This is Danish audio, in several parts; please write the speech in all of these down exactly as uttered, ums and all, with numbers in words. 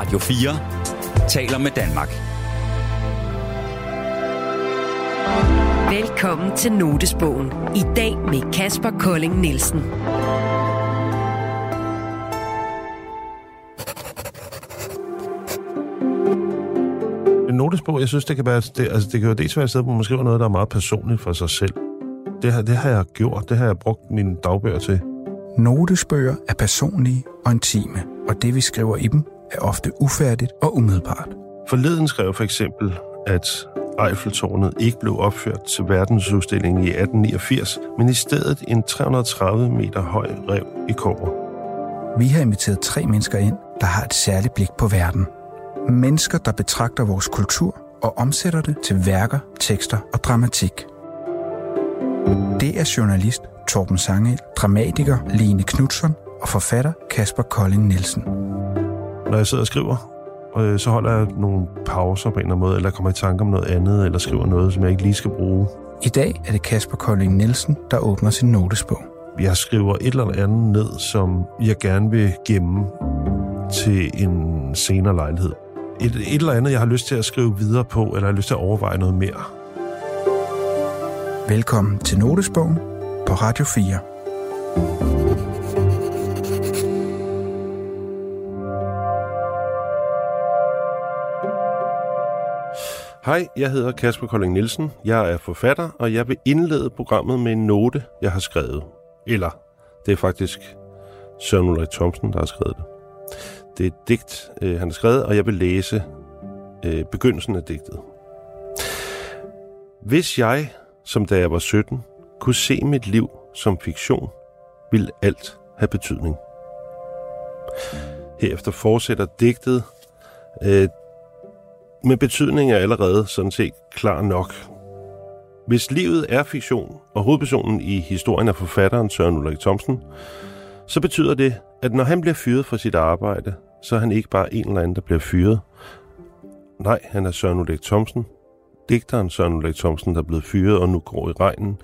Radio fire taler med Danmark. Velkommen til Notesbogen. I dag med Kasper Colling Nielsen. En notesbog, jeg synes, det kan være, det, altså, det kan jo dels være et sted, hvor man skriver noget, der er meget personligt for sig selv. Det har, det har jeg gjort, det har jeg brugt mine dagbøger til. Notesbøger er personlige og intime, og det, vi skriver i dem, er ofte ufærdigt og umiddelbart. Forleden skrev for eksempel, at Eiffeltårnet ikke blev opført til verdensudstillingen i atten niogfirs, men i stedet en tre hundrede og tredive meter høj rev i kobber. Vi har inviteret tre mennesker ind, der har et særligt blik på verden. Mennesker, der betragter vores kultur og omsætter det til værker, tekster og dramatik. Det er journalist Torben Sange, dramatiker Line Knudtsson og forfatter Kasper Colling Nielsen. Når jeg sidder og skriver, og så holder jeg nogle pauser på en eller anden måde, eller kommer i tanke om noget andet, eller skriver noget, som jeg ikke lige skal bruge. I dag er det Kasper Colling Nielsen, der åbner sin notesbog. Jeg skriver et eller andet ned, som jeg gerne vil gemme til en senere lejlighed. Et, et eller andet, jeg har lyst til at skrive videre på, eller jeg har lyst til at overveje noget mere. Velkommen til Notesbogen på Radio fire. Hej, jeg hedder Kasper Colling Nielsen, jeg er forfatter, og jeg vil indlede programmet med en note, jeg har skrevet. Eller, det er faktisk Søren Ulrik Thomsen, der har skrevet det. Det er et digt, øh, han har skrevet, og jeg vil læse øh, begyndelsen af digtet. Hvis jeg, som da jeg var sytten, kunne se mit liv som fiktion, ville alt have betydning. Herefter fortsætter digtet. Øh, Men betydningen er allerede sådan set klar nok. Hvis livet er fiktion, og hovedpersonen i historien er forfatteren Søren Ulrik Thomsen, så betyder det, at når han bliver fyret fra sit arbejde, så er han ikke bare en eller anden, der bliver fyret. Nej, han er Søren Ulrik Thomsen. Digteren Søren Ulrik Thomsen, der er blevet fyret og nu går i regnen.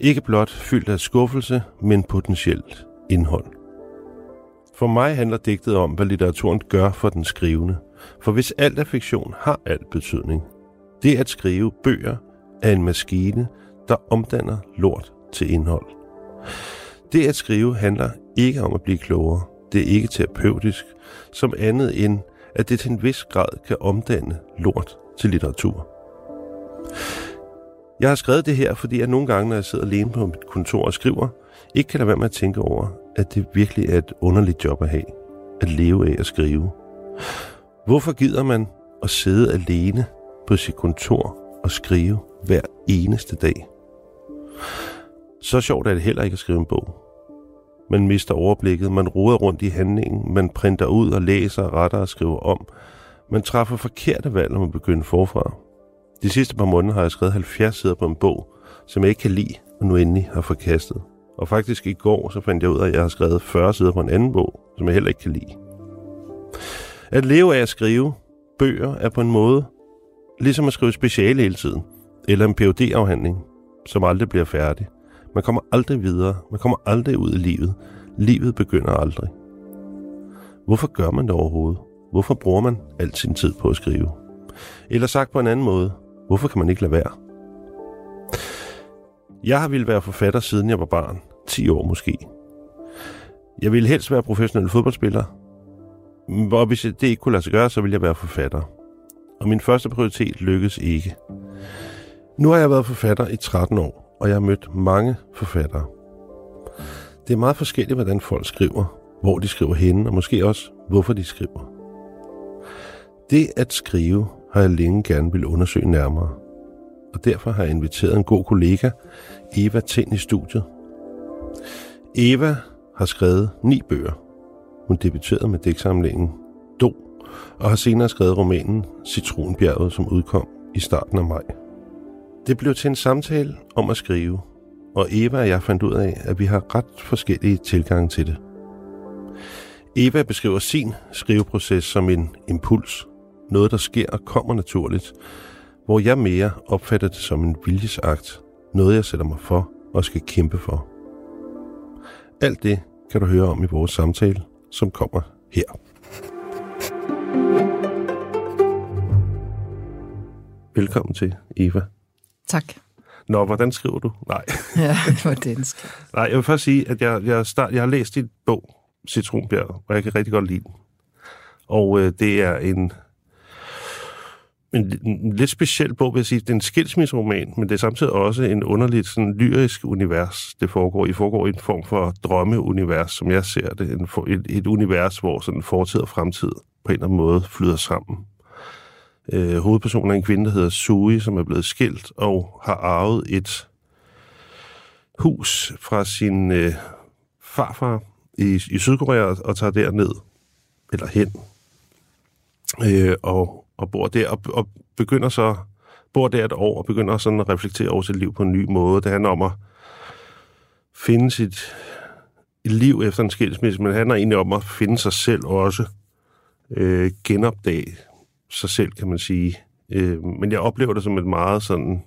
Ikke blot fyldt af skuffelse, men potentielt indhold. For mig handler digtet om, hvad litteraturen gør for den skrivende. For hvis alt er fiktion, har alt betydning. Det at skrive bøger er en maskine, der omdanner lort til indhold. Det at skrive handler ikke om at blive klogere. Det er ikke terapeutisk, som andet end, at det til en vis grad kan omdanne lort til litteratur. Jeg har skrevet det her, fordi jeg nogle gange, når jeg sidder alene på mit kontor og skriver, ikke kan lade være med at tænke over, at det virkelig er et underligt job at have. At leve af at skrive. Hvorfor gider man at sidde alene på sit kontor og skrive hver eneste dag? Så sjovt er det heller ikke at skrive en bog. Man mister overblikket, man roder rundt i handlingen, man printer ud og læser og retter og skriver om. Man træffer forkerte valg, når man begynder forfra. De sidste par måneder har jeg skrevet halvfjerds sider på en bog, som jeg ikke kan lide og nu endelig har forkastet. Og faktisk i går så fandt jeg ud af, at jeg har skrevet fyrre sider på en anden bog, som jeg heller ikke kan lide. At leve af at skrive bøger er på en måde ligesom at skrive speciale hele tiden, eller en P H D-afhandling, som aldrig bliver færdig. Man kommer aldrig videre, man kommer aldrig ud i livet. Livet begynder aldrig. Hvorfor gør man det overhovedet? Hvorfor bruger man al sin tid på at skrive? Eller sagt på en anden måde, hvorfor kan man ikke lade være? Jeg har ville være forfatter, siden jeg var barn. ti år måske. Jeg ville helst være professionel fodboldspiller, og hvis det ikke kunne lade sig gøre, så ville jeg være forfatter. Og min første prioritet lykkedes ikke. Nu har jeg været forfatter i tretten år, og jeg har mødt mange forfattere. Det er meget forskelligt, hvordan folk skriver, hvor de skriver henne, og måske også, hvorfor de skriver. Det at skrive har jeg længe gerne ville undersøge nærmere. Og derfor har jeg inviteret en god kollega, Eva Tind, i studiet. Eva har skrevet ni bøger. Hun debuterede med digtsamlingen Do, og har senere skrevet romanen Citronbjerget, som udkom i starten af maj. Det blev til en samtale om at skrive, og Eva og jeg fandt ud af, at vi har ret forskellige tilgange til det. Eva beskriver sin skriveproces som en impuls, noget der sker og kommer naturligt, hvor jeg mere opfatter det som en viljesakt, noget jeg sætter mig for og skal kæmpe for. Alt det kan du høre om i vores samtale, som kommer her. Velkommen til, Eva. Tak. Nå, hvordan skriver du? Nej. Ja, på dansk. Nej, jeg vil først sige, at jeg, jeg, start, jeg har læst dit bog, Citronbjerget, og jeg kan rigtig godt lide den. Og øh, det er en, en, en lidt speciel bog, vil jeg sige. Det er en skilsmisseroman, men det er samtidig også en underligt sådan, lyrisk univers, det foregår i. Det foregår i en form for drømmeunivers, som jeg ser det. En, et, et univers, hvor sådan, fortid og fremtid på en eller anden måde flyder sammen. Øh, hovedpersonen er en kvinde, der hedder Sui, som er blevet skilt og har arvet et hus fra sin øh, farfar i, i Sydkorea og tager derned, eller hen, øh, og, og bor der og, og begynder så, bor der et år og begynder sådan at reflektere over sit liv på en ny måde. Det handler om at finde sit liv efter en skilsmisse, men det handler egentlig om at finde sig selv også, øh, genopdage sig selv, kan man sige. Øh, men jeg oplever det som et meget sådan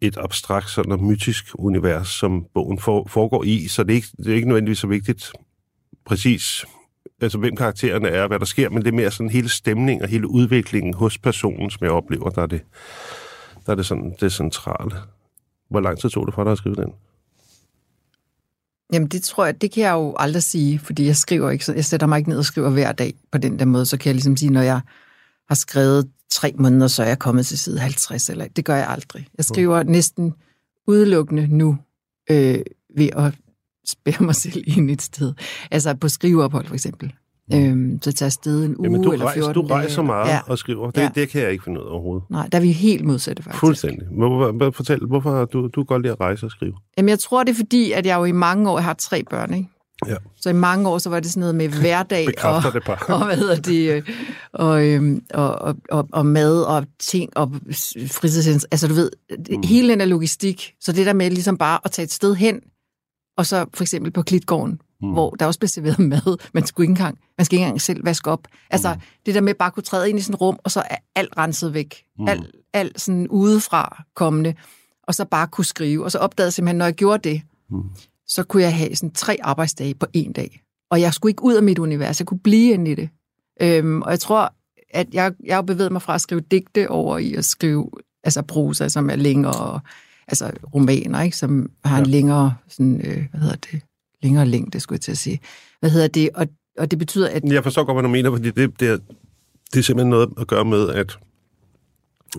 et abstrakt sådan og mytisk univers, som bogen for, foregår i, så det er, ikke, det er ikke nødvendigvis så vigtigt præcis, altså hvem karaktererne er, hvad der sker, men det er mere sådan hele stemningen og hele udviklingen hos personen, som jeg oplever, der er det, der er det sådan det centrale. Hvor lang tid tog det for dig at skrive den? Jamen det tror jeg, det kan jeg jo aldrig sige, fordi jeg skriver ikke sådan, jeg sætter mig ikke ned og skriver hver dag på den der måde, så kan jeg ligesom sige, når jeg har skrevet tre måneder, så er jeg kommet til side halvtreds, eller det gør jeg aldrig. Jeg skriver næsten udelukkende nu øh, ved at spære mig selv ind et sted. Altså på skriveophold for eksempel. Mm. Øhm, så tager jeg sted en uge Jamen, eller rejser, fjorten dage. Du rejser meget ja. og skriver. Det, ja. det kan jeg ikke finde ud af overhovedet. Nej, der er vi helt modsatte faktisk. Fuldstændig. Hvor, fortæl, hvorfor du, du godt lide at rejse og skrive? Jamen jeg tror, det er fordi, at jeg jo i mange år har tre børn, ikke? Ja. Så i mange år, så var det sådan noget med hverdag og, og, hvad hedder det, og, øhm, og, og, og, og mad og ting og fritidsindsager. Altså du ved, det, mm. hele den der logistik. Så det der med ligesom bare at tage et sted hen, og så for eksempel på Klitgården, mm. hvor der også blev serveret mad, man skulle ikke engang, man skal ikke engang selv vaske op. Altså mm. det der med bare at kunne træde ind i sådan et rum, og så er alt renset væk. Mm. Alt al sådan udefra kommende, og så bare kunne skrive. Og så opdagede jeg simpelthen, når jeg gjorde det, mm. så kunne jeg have sådan tre arbejdsdage på en dag. Og jeg skulle ikke ud af mit univers, jeg kunne blive inde i det. Øhm, og jeg tror, at jeg, jeg har bevæget mig fra at skrive digte over i at skrive altså prosa, som er længere, altså romaner, ikke, som har en ja. længere, sådan, øh, hvad hedder det, længere længde, skulle jeg til at sige. Hvad hedder det? Og, og det betyder, at... Jeg forstår godt, hvad du mener, fordi det, det, er, det er simpelthen noget at gøre med, at,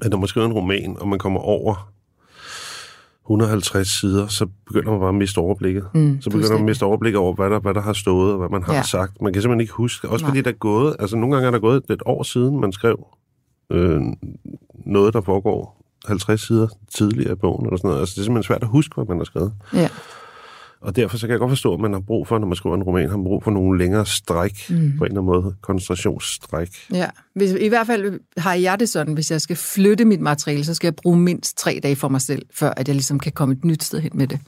at når man skriver en roman, og man kommer over et hundrede og halvtreds sider, så begynder man bare at miste overblikket. Mm, så begynder man at miste overblik over, hvad der, hvad der har stået, og hvad man har ja. sagt. Man kan simpelthen ikke huske. Også Nej. fordi der er gået... Altså, nogle gange er der gået et år siden, man skrev øh, noget, der foregår halvtreds sider tidligere i bogen, eller sådan noget. Altså, det er simpelthen svært at huske, hvad man har skrevet. Ja. Og derfor så kan jeg godt forstå, at man har brug for, når man skriver en roman, har man brug for nogle længere stræk, mm. på en eller anden måde, koncentrationsstræk. Ja, hvis, i hvert fald har jeg det sådan, hvis jeg skal flytte mit materiale, så skal jeg bruge mindst tre dage for mig selv, før at jeg ligesom kan komme et nyt sted hen med det.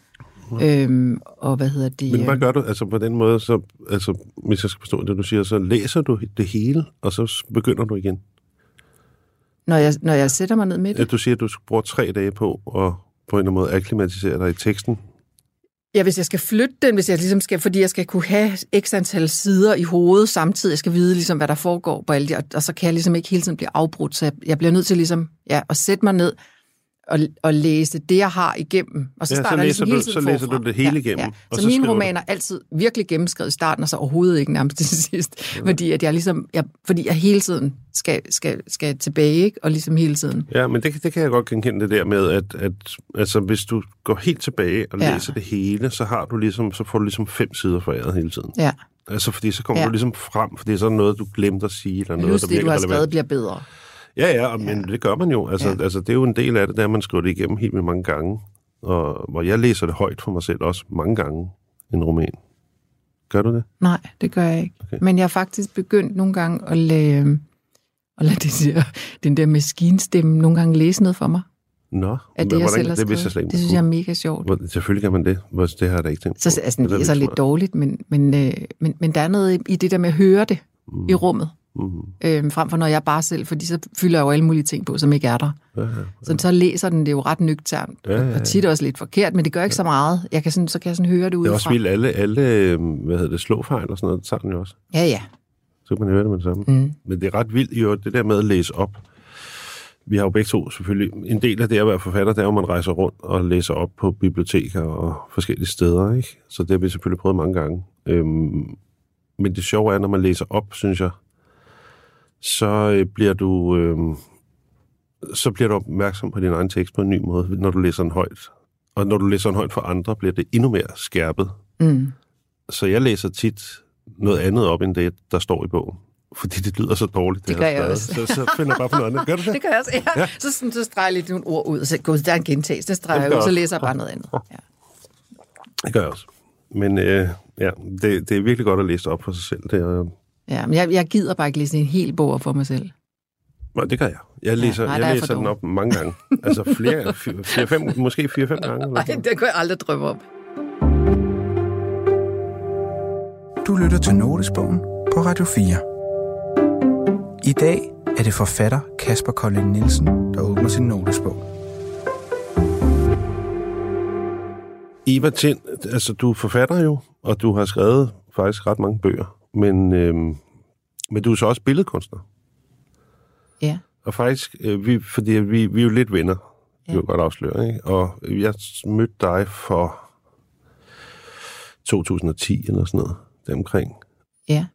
Mm. Øhm, og hvad hedder det? Men hvad gør du? Altså på den måde, så, altså, hvis jeg skal forstå det, du siger, så læser du det hele, og så begynder du igen? Når jeg, når jeg sætter mig ned med det? Ja, du siger, at du bruger tre dage på at på en eller anden måde akklimatisere dig i teksten. Ja, hvis jeg skal flytte den, hvis jeg ligesom skal, fordi jeg skal kunne have x antal sider i hovedet samtidig, jeg skal vide ligesom, hvad der foregår på alle de, og, og så kan jeg ligesom ikke hele tiden blive afbrudt, så jeg, jeg bliver nødt til ligesom, ja, at sætte mig ned og, og læse det, jeg har igennem, og så ja, starter jeg ligesom hele tiden forfra. Så læser du det hele ja, igennem. Ja. Så, så mine romaner er altid virkelig gennemskrevet i starten, og så overhovedet ikke nærmest til sidst, ja. fordi, at jeg ligesom, jeg, fordi jeg hele tiden skal, skal, skal tilbage, ikke? Og ligesom hele tiden. Ja, men det, det kan jeg godt genkende det der med, at, at altså, hvis du går helt tilbage og læser ja. det hele, så, har du ligesom, så får du ligesom fem sider foræret hele tiden. Ja. Altså, fordi så kommer ja. du ligesom frem, for det er sådan noget, du glemte at sige, eller noget, der bliver relevant. Husk det, du har skrevet, bliver bedre. Ja, ja, men ja. det gør man jo. Altså, ja. altså, det er jo en del af det, der man skriver det igennem helt vildt mange gange. Og hvor jeg læser det højt for mig selv også mange gange, en roman. Gør du det? Nej, det gør jeg ikke. Okay. Men jeg har faktisk begyndt nogle gange at lade, at lade det der, den der maskinstemme nogle gange læse noget for mig. Nå, at det, jeg selv har skrevet, det, det synes jeg er mega sjovt. Hvor, selvfølgelig kan man det. Hvor, det har jeg da ikke tænkt på. Så, altså, det er så lidt smart. Dårligt, men, men, øh, men, men der er noget i det der med at høre det mm. i rummet. Mm-hmm. Øhm, frem for når jeg bare selv, fordi så fylder jeg jo alle mulige ting på, som ikke er der. Ja, ja. Så, så læser den det jo ret nøgternt, ja, ja, ja. og tit også lidt forkert, men det gør ikke ja. så meget. Jeg kan sådan, så kan jeg sådan høre det udefra. Det er også vildt, alle, alle hvad hedder det, slåfejl og sådan noget, tager den jo også. Ja, ja. så kan man høre det med det samme. Mm. Men det er ret vildt jo, det der med at læse op. Vi har jo begge to selvfølgelig. En del af det at være forfatter, det er jo, man rejser rundt og læser op på biblioteker og forskellige steder, ikke? Så det har vi selvfølgelig prøvet mange gange. Øhm, men det sjove er, når man læser op, synes jeg, så bliver du, øhm, så bliver du opmærksom på din egen tekst på en ny måde, når du læser den højt. Og når du læser den højt for andre, bliver det endnu mere skærpet. Mm. Så jeg læser tit noget andet op, end det, der står i bogen. Fordi det lyder så dårligt. Det, det gør jeg også. Så, så finder jeg bare på noget andet. Gør du det? Det gør jeg også, ja. Ja. Så, sådan, så streger jeg lidt nogle ord ud, og så går der en gentagelse, så streger jeg ud, så læser jeg bare noget andet. Ja. Det gør jeg også. Men øh, ja, det, det er virkelig godt at læse op for sig selv. Det er, øh... Ja, men jeg, jeg gider bare ikke læse en hel bog for mig selv. Nej, det gør jeg. Jeg læser, ja, nej, jeg læser den op mange gange. Altså flere, fire, fire, fem, måske fire-fem gange. Nej, det kunne jeg aldrig drømme om. Du lytter til Notesbogen på Radio fire. I dag er det forfatter Kasper Colling Nielsen, der åbner sin notesbog. Eva Tind, altså du er forfatter jo, og du har skrevet faktisk ret mange bøger, men, øhm, men du er så også billedkunstner. Ja. Og faktisk, øh, vi, fordi vi, vi er jo lidt venner, ja. Vi er jo godt afsløre, ikke? Og jeg mødte dig for to tusind og ti eller sådan noget, deromkring. Ja.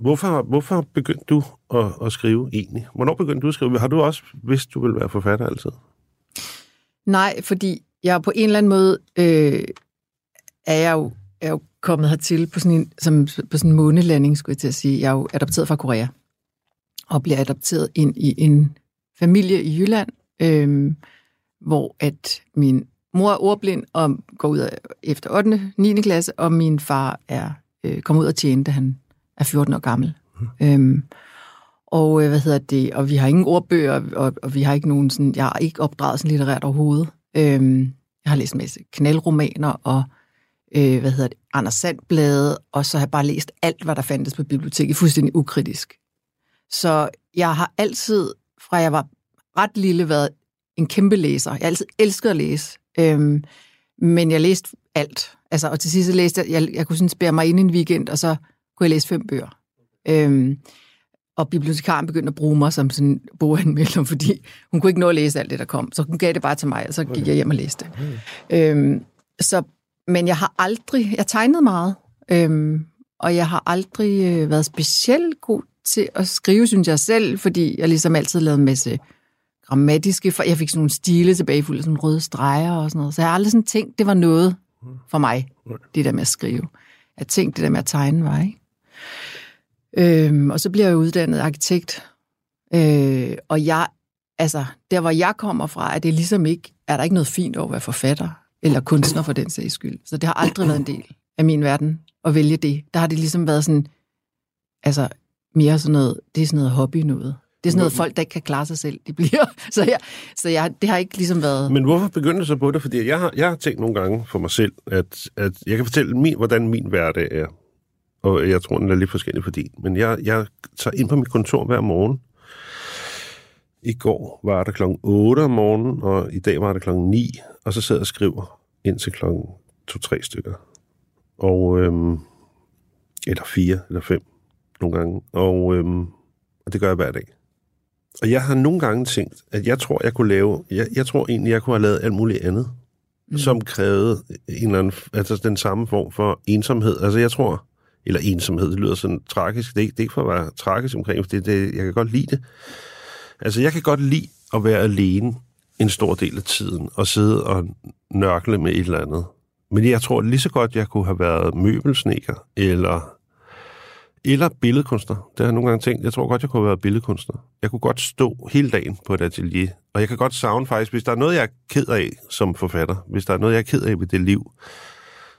Hvorfor, hvorfor begyndte du at, at skrive egentlig? Hvornår begyndte du at skrive? Har du også vidst, du ville være forfatter altid? Nej, fordi jeg på en eller anden måde øh, er jeg jo, er jo kommet hertil på sådan en, som, på sådan en månelanding, skulle jeg til at sige. Jeg er jo adopteret fra Korea og bliver adopteret ind i en familie i Jylland, øh, hvor at min mor er ordblind og går ud efter ottende niende klasse, og min far er øh, kommet ud og tjente, da han er fjorten år gammel. Mm. Øhm, og hvad hedder det? Og vi har ingen ordbøger, og, og vi har ikke nogen sådan, jeg har ikke opdraget sådan litterært overhovedet. Øhm, jeg har læst en masse knaldromaner og øh, hvad hedder det? Anders Sandblade, og så har jeg bare læst alt, hvad der fandtes på biblioteket, fuldstændig ukritisk. Så jeg har altid, fra jeg var ret lille, været en kæmpe læser. Jeg har altid elsket at læse. Øhm, men jeg læste alt. Altså, og til sidst læste jeg, jeg, jeg kunne sådan spære mig ind en weekend, og så kunne jeg læse fem bøger. Øhm, og bibliotekaren begyndte at bruge mig som sådan en boganmelder, fordi hun kunne ikke nå at læse alt det, der kom. Så hun gav det bare til mig, og så gik jeg hjem og læste det. Øhm, så, men jeg har aldrig... Jeg tegnede meget, øhm, og jeg har aldrig øh, været specielt god til at skrive, synes jeg selv, fordi jeg ligesom altid lavede en masse grammatiske... For jeg fik sådan nogle stile tilbage, fuldt af sådan røde streger og sådan noget. Så jeg har aldrig sådan tænkt, det var noget for mig, det der med at skrive. Jeg tænkte, det der med at tegne var, ikke? Øhm, og så bliver jeg uddannet arkitekt, øh, og jeg, altså, der hvor jeg kommer fra, er det ligesom ikke, er der ikke noget fint over at være forfatter, eller kunstner for den sags skyld. Så det har aldrig været en del af min verden at vælge det. Der har det ligesom været sådan, altså mere sådan noget, det er sådan noget hobby noget. Det er sådan noget, folk, der ikke kan klare sig selv, de bliver. Så, jeg, så jeg, det har ikke ligesom været... Men hvorfor begyndte du så på det? Fordi jeg har, jeg har tænkt nogle gange for mig selv, at, at jeg kan fortælle, min, hvordan min hverdag er. Og jeg tror, den er lidt forskellig for din. Men jeg, jeg tager ind på mit kontor hver morgen. I går var det klokken otte om morgenen, og i dag var det klokken ni. Og så sidder jeg og skriver indtil klokken to-tre stykker. Og, øhm, eller fire, eller fem nogle gange. Og, øhm, og det gør jeg hver dag. Og jeg har nogle gange tænkt, at jeg tror, jeg kunne lave... Jeg, jeg tror egentlig, jeg kunne have lavet alt muligt andet, mm. som krævede en eller anden, altså den samme form for ensomhed. Altså jeg tror... Eller ensomhed, det lyder sådan tragisk. Det er, det er ikke for at være tragisk omkring, for det, det, jeg kan godt lide det. Altså jeg kan godt lide at være alene en stor del af tiden, og sidde og nørkle med et eller andet. Men jeg tror lige så godt, jeg kunne have været møbelsnedker, eller... Eller billedkunstner. Det har jeg nogle gange tænkt. Jeg tror godt, jeg kunne være billedkunstner. Jeg kunne godt stå hele dagen på et atelier. Og jeg kan godt savne faktisk, hvis der er noget, jeg er ked af som forfatter, hvis der er noget, jeg er ked af ved det liv,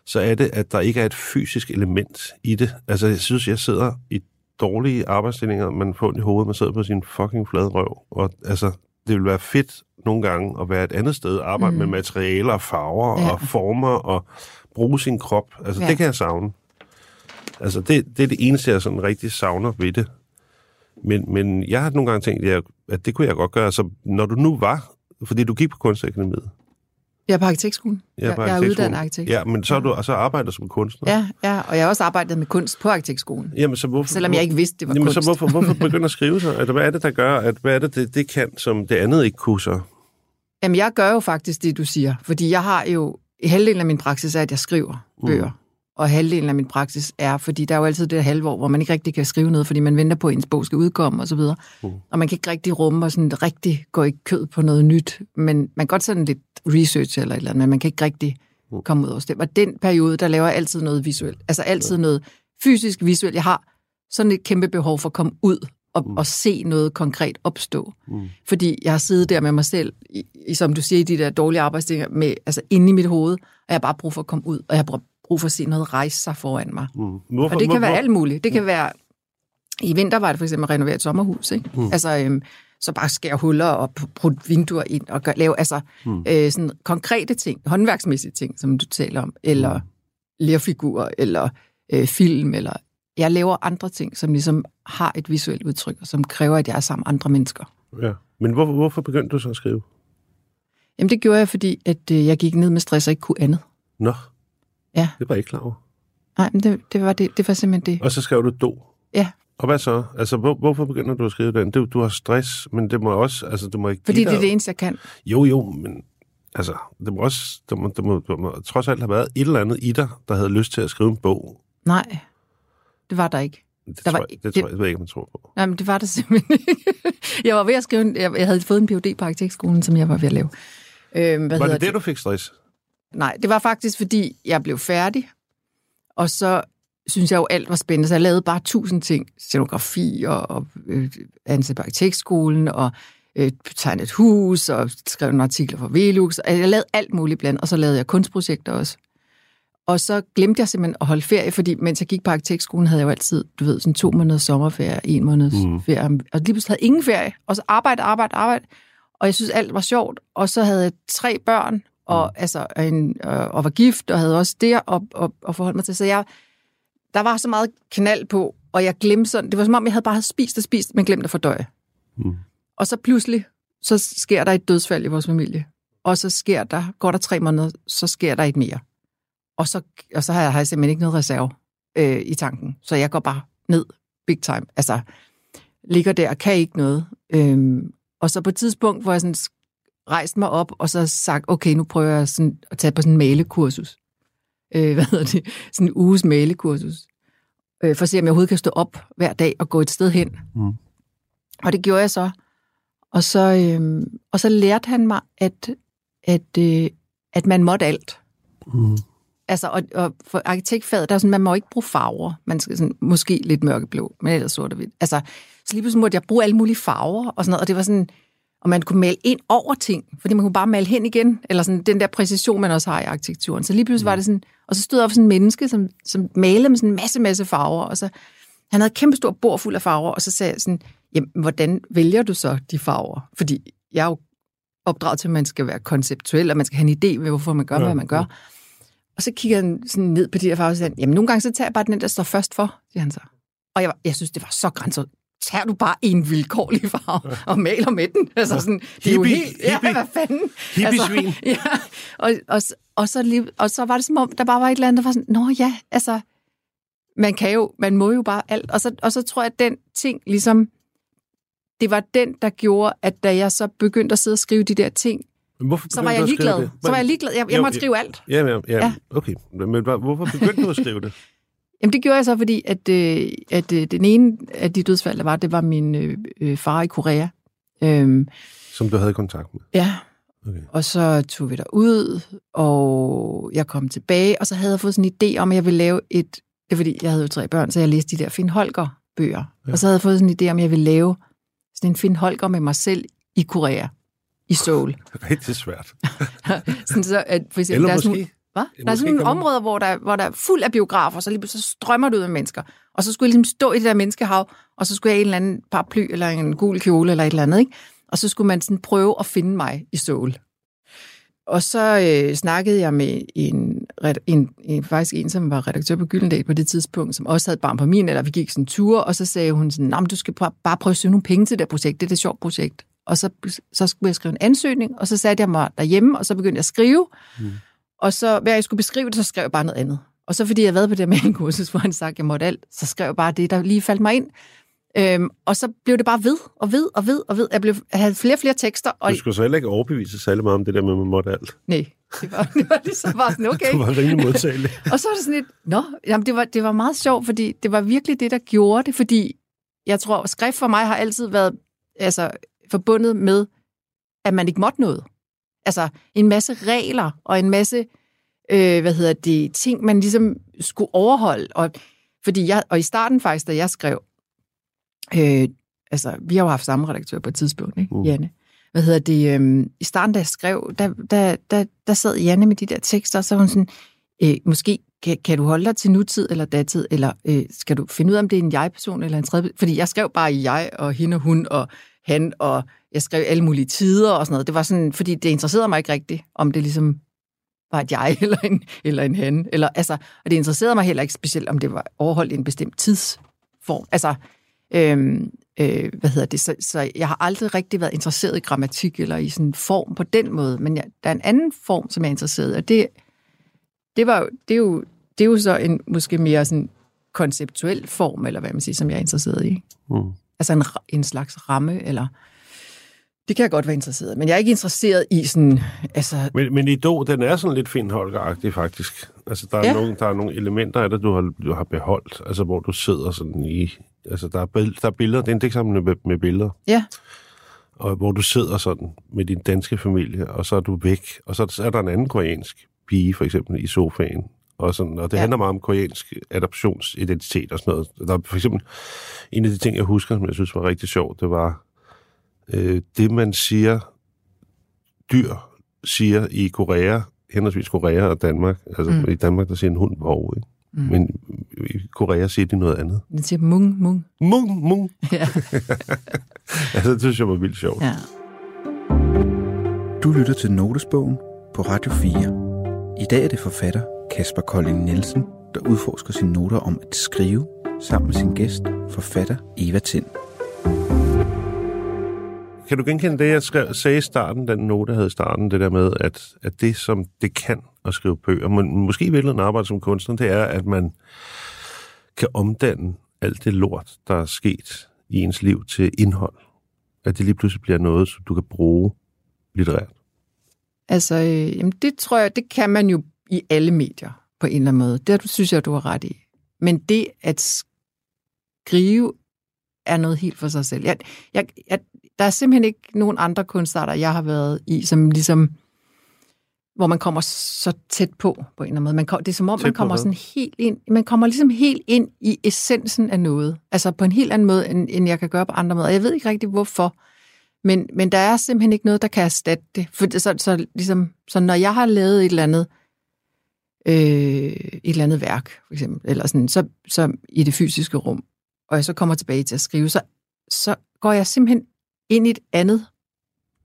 så er det, at der ikke er et fysisk element i det. Altså, jeg synes, jeg sidder i dårlige arbejdsstillinger, man får i hovedet, man sidder på sin fucking flade røv. Og altså, det vil være fedt nogle gange at være et andet sted, arbejde mm. med materialer og farver ja. og former og bruge sin krop. Altså, ja. det kan jeg savne. Altså, det, det er det eneste, jeg sådan rigtig savner ved det. Men, men jeg har nogle gange tænkt, at det kunne jeg godt gøre. Så når du nu var, fordi du gik på Kunstakademiet, Jeg er på arkitektskolen. Jeg, jeg er uddannet arkitekt. Ja, men så, er du, og så arbejder som kunstner. Ja, ja, og jeg har også arbejdet med kunst på arkitektskolen. Jamen, så hvorfor, selvom jeg ikke vidste, det var jamen, kunst. Så hvorfor, hvorfor begynde at skrive så? Altså, hvad er det, der gør, at hvad er det, det, det kan, som det andet ikke kunne så? Jamen, jeg gør jo faktisk det, du siger. Fordi jeg har jo, halvdelen af min praksis er, at jeg skriver bøger. Mm. Og halvdelen af min praksis er, fordi der er jo altid det halvår, hvor man ikke rigtig kan skrive noget, fordi man venter på, at ens bog skal udkomme og så videre. Mm. Og man kan ikke rigtig rumme og sådan rigtig gå i kød på noget nyt. Men man kan godt sådan lidt research eller et eller andet, men man kan ikke rigtig mm. komme ud over det. Og den periode, der laver jeg altid noget visuelt. Altså altid mm. noget fysisk visuelt. Jeg har sådan et kæmpe behov for at komme ud og, mm. og se noget konkret opstå. Mm. Fordi jeg har siddet der med mig selv, i, i, som du siger, i de der dårlige arbejdsdinger, med, altså inde i mit hoved, og jeg har bare brug for at komme ud, og jeg har brug for at se noget rejse sig foran mig. Mm. Hvorfor, og det kan hvor, være alt muligt. Det kan mm. være, i vinter var det for eksempel at renovere et sommerhus, ikke? Mm. Altså, øhm, så bare skære huller og bruge vinduer ind og gør, lave altså, mm. øh, sådan konkrete ting, håndværksmæssige ting, som du taler om, eller mm. lærfigurer, eller øh, film, eller jeg laver andre ting, som ligesom har et visuelt udtryk, og som kræver, at jeg er sammen med andre mennesker. Ja, men hvor, hvorfor begyndte du så at skrive? Jamen, det gjorde jeg, fordi at, øh, jeg gik ned med stress og ikke kunne andet. Nå. Ja. Det var ikke klar over. Nej, men det, det, var det, det var simpelthen det. Og så skrev du Do. Ja. Og hvad så? Altså, hvor, hvorfor begynder du at skrive den? Du, du har stress, men det må også... Altså, du må ikke fordi det er det eneste, jeg kan. Jo, jo, men altså, det må også... Det må, det må, det må trods alt have været et eller andet i dig, der havde lyst til at skrive en bog. Nej, det var der ikke. Det, der tror, var, jeg, det, det tror jeg ikke, man tror på. Nej, men det var der simpelthen ikke. Jeg var ved at skrive... En, jeg, jeg havde fået en P H D på arkitektskolen, som jeg var ved at lave. Øh, hvad var det der, det? Du fik stress? Nej, det var faktisk, fordi jeg blev færdig, og så synes jeg jo, alt var spændende. Så jeg lavede bare tusind ting. Scenografi og, og øh, ansat på arkitektskolen, og øh, tegnede et hus, og skrev nogle artikler for Velux. Jeg lavede alt muligt blandt, og så lavede jeg kunstprojekter også. Og så glemte jeg simpelthen at holde ferie, fordi mens jeg gik på arkitektskolen, havde jeg jo altid, du ved, sådan to måneders sommerferie, en måneds mm. ferie, og lige pludselig havde ingen ferie, og så arbejde, arbejde, arbejde. Og jeg synes, alt var sjovt, og så havde jeg tre børn, og altså en, og var gift og havde også det og og, og forholdt mig til, så jeg der var så meget knald på, og jeg glemte sådan, det var som om jeg havde bare spist og spist, men glemte at fordøje. Mm. Og så pludselig så sker der et dødsfald i vores familie, og så sker der går der tre måneder, så sker der et mere, og så og så har jeg, har jeg simpelthen ikke noget reserve øh, i tanken, så jeg går bare ned big time, altså ligger der og kan ikke noget, øhm, og så på et tidspunkt hvor jeg sådan rejste mig op, og så sagt, okay, nu prøver jeg sådan at tage på sådan en malekursus. Øh, hvad hedder det? Sådan en uges malekursus. Øh, for at se, om jeg overhovedet kan stå op hver dag og gå et sted hen. Mm. Og det gjorde jeg så. Og så, øh, og så lærte han mig, at, at, øh, at man måtte alt. Mm. Altså, og, og for arkitektfaget, der er sådan, man må ikke bruge farver. Man skal sådan, måske lidt mørkeblå, men ellers sort og hvidt. Altså, så lige pludselig måtte jeg bruge alle mulige farver og sådan noget, og det var sådan... Og man kunne male ind over ting, fordi man kunne bare male hen igen, eller sådan den der præcision, man også har i arkitekturen. Så lige pludselig var det sådan, og så stod op sådan en menneske, som, som malede med sådan en masse, masse farver, og så han havde et kæmpestort bord fuld af farver, og så sagde jeg sådan, jamen, hvordan vælger du så de farver? Fordi jeg er jo opdraget til, at man skal være konceptuel, og man skal have en idé med, hvorfor man gør, ja, hvad man gør. Og så kigger han sådan ned på de der farver, og så sagde han, jamen, nogle gange så tager jeg bare den, der står først for, siger han så. Og jeg, var, jeg synes, det var så grænseoverskridende. Tager du bare en vilkårlig farve og maler med den? Altså sådan, det er jo helt... Ja, hvad fanden? Hippie-svin. Altså, ja, og, og, og, så lige, og så var det som om, der bare var et eller andet, der var sådan, nå ja, altså, man kan jo, man må jo bare alt. Og så, og så tror jeg, at den ting ligesom, det var den, der gjorde, at da jeg så begyndte at sidde og skrive de der ting, så var jeg ligeglad. Så var jeg ligeglad. Jeg, jeg jo, måtte skrive alt. Ja, ja, ja, ja. Okay. Men hvorfor begyndte du at skrive det? Jamen det gjorde jeg så, fordi at, øh, at øh, den ene af de dødsfald, der var, det var min øh, far i Korea. Øhm, Som du havde kontakt med? Ja, okay. Og så tog vi derud, og jeg kom tilbage, og så havde jeg fået sådan en idé om, at jeg ville lave et... Det er fordi, jeg havde jo tre børn, så jeg læste de der Finn Holger-bøger. Ja. Og så havde jeg fået sådan en idé om, at jeg ville lave sådan en Finn Holger med mig selv i Korea, i Seoul. Det er rigtig svært. Sådan så, at for eksempel, eller måske... Der er sådan, hva? Der er sådan nogle områder, hvor der, hvor der er fuld af biografer, så lige så strømmer det ud af mennesker. Og så skulle jeg ligesom stå i det der menneskehav, og så skulle jeg i en eller anden paraply, eller en gul kjole, eller et eller andet, ikke? Og så skulle man sådan prøve at finde mig i Seoul. Og så øh, snakkede jeg med en, en, en, faktisk en, som var redaktør på Gyldendal på det tidspunkt, som også havde et barn på min, eller vi gik sådan en tur, og så sagde hun sådan, du skal bare prøve at søge nogle penge til det projekt, det er det sjovt projekt. og så, så skulle jeg skrive en ansøgning, og så satte jeg mig derhjemme, og så begyndte jeg at skrive, mm. og så hver jeg skulle beskrive det, så skrev jeg bare noget andet. Og så fordi jeg havde været på det med en kursus, hvor han sagde, at jeg måtte alt, så skrev jeg bare det, der lige faldt mig ind. Øhm, og så blev det bare ved, og ved, og ved, og ved. Jeg, blev, jeg havde flere og flere tekster. Og... Du skulle så heller ikke overbevise særlig meget om det der med, at man måtte alt. Nej, det var, det var ligesom bare sådan, okay. Det var rimelig modtagelig. Og så var det sådan lidt, nå, jamen det var, det var meget sjovt, fordi det var virkelig det, der gjorde det, fordi jeg tror, skrift for mig har altid været altså, forbundet med, at man ikke måtte noget. Altså en masse regler, og en masse, øh, hvad hedder det, ting, man ligesom skulle overholde. Og, fordi jeg, og i starten faktisk, da jeg skrev, Øh, altså, vi har jo haft samme redaktør på et tidspunkt, ikke? Uh. Janne. Hvad hedder det? Øh, I starten, da jeg skrev, der, der, der, der sad Janne med de der tekster, og så var hun sådan, øh, måske kan, kan du holde dig til nutid eller datid, eller øh, skal du finde ud af, om det er en jeg-person eller en tredje? Fordi jeg skrev bare jeg, og hende og hun, og han, og jeg skrev alle mulige tider og sådan noget. Det var sådan, fordi det interesserede mig ikke rigtigt, om det ligesom var et jeg eller en, eller en han. Eller, altså, og det interesserede mig heller ikke specielt, om det var overholdt i en bestemt tidsform. Altså, Øhm, øh, hvad hedder det? Så, så jeg har aldrig rigtig været interesseret i grammatik eller i sådan en form på den måde, men jeg, der er en anden form, som jeg er interesseret i, og det, det, var jo, det, er jo, det er jo så en måske mere sådan konceptuel form, eller hvad man siger, som jeg er interesseret i. Mm. Altså en, en slags ramme, eller det kan jeg godt være interesseret i, men jeg er ikke interesseret i sådan, altså... Men, men i Do, den er sådan lidt Finn Holger-agtig faktisk. Altså der er, ja. nogle, der er nogle elementer af det, du har, du har beholdt, altså hvor du sidder sådan i... Altså, der er, der er billeder, det er en digtsamling med, med billeder. Ja. Og hvor du sidder sådan med din danske familie, og så er du væk. Og så er der en anden koreansk pige, for eksempel, i sofaen. Og, sådan, og det ja. handler meget om koreansk adoptionsidentitet og sådan noget. Der er for eksempel en af de ting, jeg husker, som jeg synes var rigtig sjovt, det var øh, det, man siger, dyr siger i Korea, henholdsvis Korea og Danmark. Altså, mm. i Danmark, der siger en hund vov, ikke? Mm. Men i Korea siger de noget andet. Den siger mung, mung. Mung, mung. Ja. Altså, det synes jeg var vildt sjovt. Ja. Du lytter til Notesbogen på Radio fire. I dag er det forfatter Kasper Colling Nielsen, der udforsker sine noter om at skrive sammen med sin gæst, forfatter Eva Tind. Kan du genkende det, jeg skrev, sagde i starten, den note, jeg havde i starten, det der med, at, at det, som det kan at skrive bøger, men måske i virkeligheden arbejde som kunstner, det er, at man kan omdanne alt det lort, der er sket i ens liv til indhold. At det lige pludselig bliver noget, som du kan bruge litterært. Altså, øh, jamen det tror jeg, det kan man jo i alle medier på en eller anden måde. Det synes jeg, du har ret i. Men det at skrive er noget helt for sig selv. Jeg, jeg, jeg Der er simpelthen ikke nogen andre kunstarter, jeg har været i, som ligesom, hvor man kommer så tæt på, på en eller anden måde. Man kom, det er som om, tæt man kommer sådan helt ind, man kommer ligesom helt ind i essensen af noget. Altså på en helt anden måde, end, end jeg kan gøre på andre måder. Og jeg ved ikke rigtig, hvorfor. Men, men der er simpelthen ikke noget, der kan erstatte det. For så, så, ligesom, så når jeg har lavet et eller andet, øh, et eller andet værk, for eksempel, eller sådan, så, så i det fysiske rum, og jeg så kommer tilbage til at skrive, så, så går jeg simpelthen ind i et andet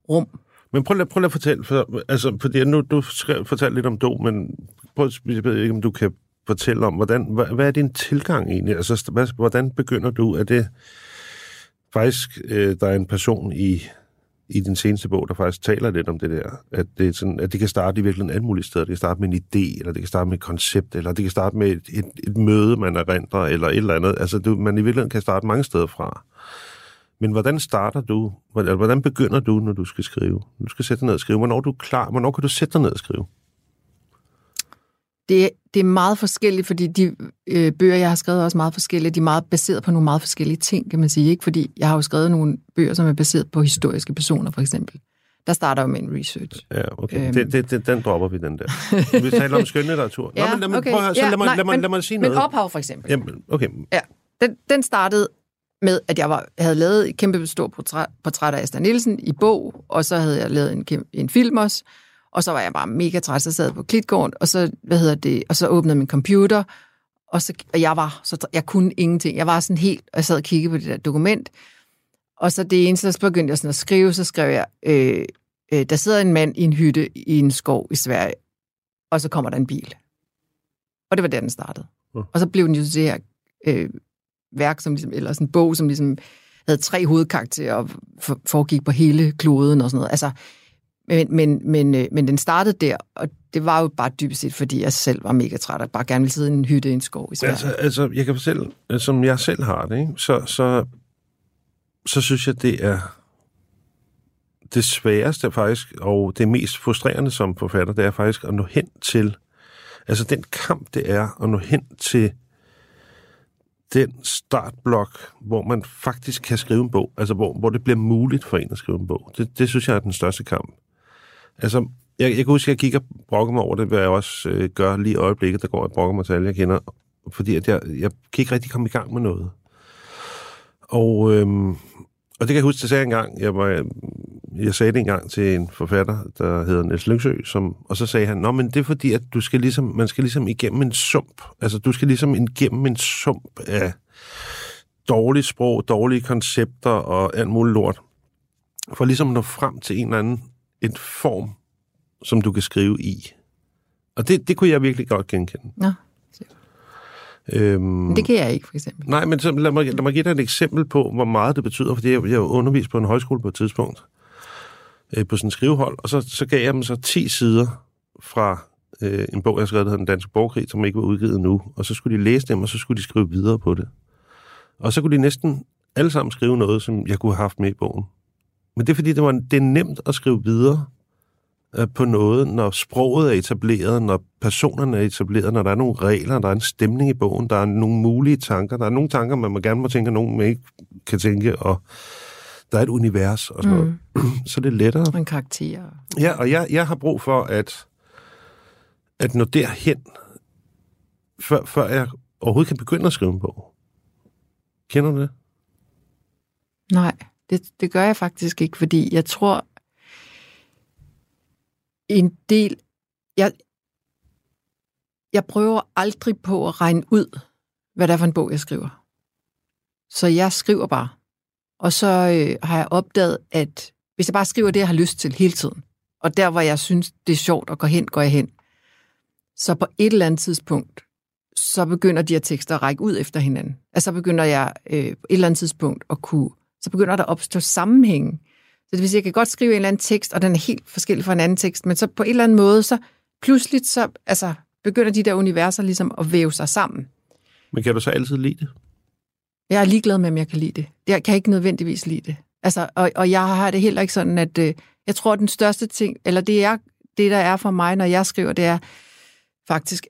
rum. Men prøv lige, prøv lige at fortælle, for, altså, fordi nu du skrev, fortalte lidt om Do, men prøv, jeg ved ikke, om du kan fortælle om, hvordan, hvad, hvad er din tilgang egentlig? Altså, hvad, hvordan begynder du? Er det faktisk, øh, der er en person i, i din seneste bog, der faktisk taler lidt om det der, at det, sådan, at det kan starte i virkeligheden alle mulige steder. Det kan starte med en idé, eller det kan starte med et koncept, eller det kan starte med et, et, et møde, man erindrer, eller et eller andet. Altså, det, man i virkeligheden kan starte mange steder fra. Men hvordan starter du? Hvordan begynder du, når du skal skrive? Du skal sætte dig ned og skrive. Hvornår er du klar? Hvornår kan du sætte dig ned og skrive? Det, det er meget forskelligt, fordi de øh, bøger, jeg har skrevet, er også meget forskellige. De er meget baseret på nogle meget forskellige ting, kan man sige. Ikke? Fordi jeg har jo skrevet nogle bøger, som er baseret på historiske personer, for eksempel. Der starter jo med en research. Ja, okay. Æm... det, det, det, den dropper vi, den der. Vi taler om skønlitteratur. Ja, nå, men lad mig, okay. prøv, så ja, lad mig, nej, lad mig, lad mig sige men, noget. Men ophav, for eksempel. Jamen, okay. Ja, den, den startede med, at jeg var, havde lavet et kæmpe stort portræt, portræt af Astrid Nielsen i bog, og så havde jeg lavet en, kæmpe, en film også, og så var jeg bare mega træt, så sad på Klitgården, og så, hvad hedder det, og så åbnede min computer, og, så, og jeg var, så jeg kunne ingenting. Jeg var sådan helt, og jeg sad og kiggede på det der dokument, og så det eneste, så begyndte jeg sådan at skrive, så skrev jeg, øh, øh, der sidder en mand i en hytte i en skov i Sverige, og så kommer der en bil. Og det var der, den startede. Ja. Og så blev den jo det her... Øh, værk, som ligesom, eller sådan en bog, som ligesom havde tre hovedkarakterer og foregik på hele kloden og sådan noget. Altså, men, men, men, men den startede der, og det var jo bare dybest set, fordi jeg selv var mega træt og bare gerne ville sidde i en hytte i en skov i Sverige. Altså, altså jeg kan fortælle, som jeg selv har det, ikke? Så, så, så synes jeg, det er det sværeste faktisk, og det mest frustrerende som forfatter, det er faktisk at nå hen til, altså den kamp, det er at nå hen til den startblok, hvor man faktisk kan skrive en bog, altså hvor, hvor det bliver muligt for en at skrive en bog. Det, det synes jeg er den største kamp. Altså, jeg, jeg kan huske, at jeg gik og brokkede mig over det, hvad jeg også øh, gør lige i øjeblikket, der går og brokker mig til alle, jeg kender, fordi at jeg, jeg kan ikke rigtig komme i gang med noget. Og, øhm, og det kan jeg huske, at jeg sagde engang, jeg, var, jeg sagde det engang til en forfatter, der hedder Niels Lyngsø, som, og så sagde han, nå, men det er fordi, at du skal ligesom, man skal ligesom igennem en sump, altså du skal ligesom igennem en sump af dårligt sprog, dårlige koncepter og alt muligt lort, for ligesom at nå frem til en eller anden en form, som du kan skrive i. Og det, det kunne jeg virkelig godt genkende. Nå. Øhm, det kan jeg ikke, for eksempel. Nej, men så lad, mig, lad mig give dig et eksempel på, hvor meget det betyder, fordi jeg, jeg underviste på en højskole på et tidspunkt, øh, på sådan et skrivehold, og så, så gav jeg dem så ti sider fra øh, en bog, jeg skrev, der hedder Den Danske Borgerkrig, som ikke var udgivet nu, og så skulle de læse dem, og så skulle de skrive videre på det. Og så kunne de næsten alle sammen skrive noget, som jeg kunne have haft med i bogen. Men det er fordi, det, var, det er nemt at skrive videre på noget, når sproget er etableret, når personerne er etableret, når der er nogle regler, der er en stemning i bogen, der er nogle mulige tanker, der er nogle tanker, man gerne må tænke, og nogle man ikke kan tænke, og der er et univers og sådan mm. noget. Så det er lettere. En karakter. Ja, og jeg, jeg har brug for at, at nå derhen, før, før jeg overhovedet kan begynde at skrive en bog. Kender du det? Nej, det, det gør jeg faktisk ikke, fordi jeg tror, en del... Jeg, jeg prøver aldrig på at regne ud, hvad det er for en bog, jeg skriver. Så jeg skriver bare. Og så øh, har jeg opdaget, at hvis jeg bare skriver det, jeg har lyst til hele tiden, og der, hvor jeg synes, det er sjovt at gå hen, går jeg hen. Så på et eller andet tidspunkt, så begynder de her tekster at række ud efter hinanden. Altså så begynder jeg øh, på et eller andet tidspunkt at kunne... Så begynder der at opstå sammenhænge. Så det vil sige, jeg kan godt skrive en eller anden tekst, og den er helt forskellig fra en anden tekst, men så på en eller anden måde, så pludselig så, altså, begynder de der universer ligesom at væve sig sammen. Men kan du så altid lide det? Jeg er ligeglad med, om jeg kan lide det. Jeg kan ikke nødvendigvis lide det. Altså, og, og jeg har det heller ikke sådan, at øh, jeg tror, at den største ting, eller det, jeg, det der er for mig, når jeg skriver, det er faktisk,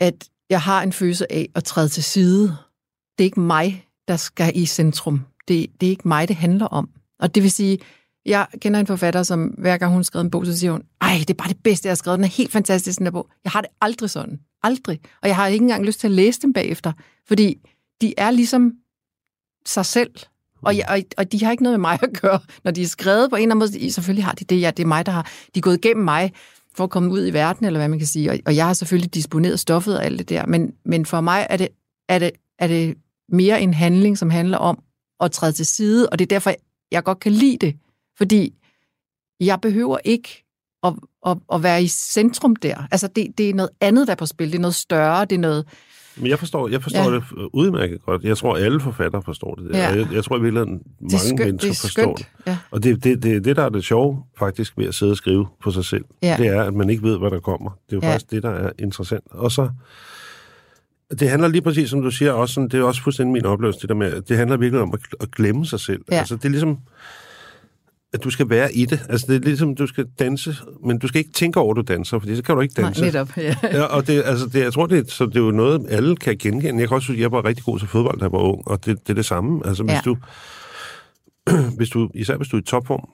at jeg har en følelse af at træde til side. Det er ikke mig, der skal i centrum. Det, det er ikke mig, det handler om. Og det vil sige... Jeg kender en forfatter, som hver gang hun skrev en bog, så siger hun, ej, det er bare det bedste, jeg har skrevet. Den er helt fantastisk, den der bog. Jeg har det aldrig sådan. Aldrig. Og jeg har ikke engang lyst til at læse dem bagefter, fordi de er ligesom sig selv. Og, jeg, og, og de har ikke noget med mig at gøre, når de er skrevet på en eller anden måde. Selvfølgelig har de det. Ja, det er mig, der har... De er gået igennem mig for at komme ud i verden, eller hvad man kan sige. Og, og jeg har selvfølgelig disponeret stoffet og alt det der. Men, men for mig er det, er, det, er det mere en handling, som handler om at træde til side. Og det er derfor, jeg godt kan lide det. Fordi jeg behøver ikke at, at, at være i centrum der. Altså, det, det er noget andet, der er på spil. Det er noget større, det er noget... Men jeg forstår, jeg forstår ja. det udmærket godt. Jeg tror, alle forfattere forstår det. Ja. Jeg, jeg tror i virkeligheden, mange skønt, mennesker det forstår det. Ja. Og det, det, det, det, der er det sjove faktisk ved at sidde og skrive på sig selv, ja. det er, at man ikke ved, hvad der kommer. Det er jo ja. faktisk det, der er interessant. Og så... Det handler lige præcis, som du siger, også sådan, det er også fuldstændig min oplevelse, det der med, det handler virkelig om at, at glemme sig selv. Ja. Altså, det er ligesom... at du skal være i det. Altså, det er ligesom, du skal danse, men du skal ikke tænke over, at du danser, fordi så kan du ikke danse. Nej, netop, ja. ja og det, altså, det, jeg tror, det er, så det er jo noget, alle kan genkende. Jeg kan også synes, jeg var rigtig god til fodbold, da jeg var ung, og det, det er det samme. Altså, hvis, ja. du, hvis du, især hvis du er i topform,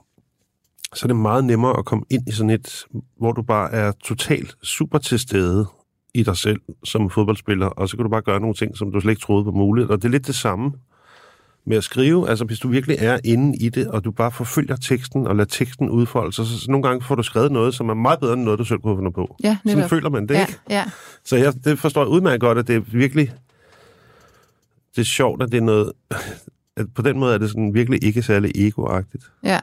så er det meget nemmere at komme ind i sådan et, hvor du bare er totalt super til stede i dig selv som fodboldspiller, og så kan du bare gøre nogle ting, som du slet ikke troede var muligt. Og det er lidt det samme med at skrive, altså hvis du virkelig er inde i det, og du bare forfølger teksten, og lader teksten udfolde sig, så nogle gange får du skrevet noget, som er meget bedre end noget, du selv kunne finde på. Ja, sådan føler man det, ja, ikke? Ja. Så jeg, det forstår jeg udmærket godt, at det er virkelig, det er sjovt, at det er noget, at på den måde er det sådan virkelig ikke særlig egoagtigt. Ja.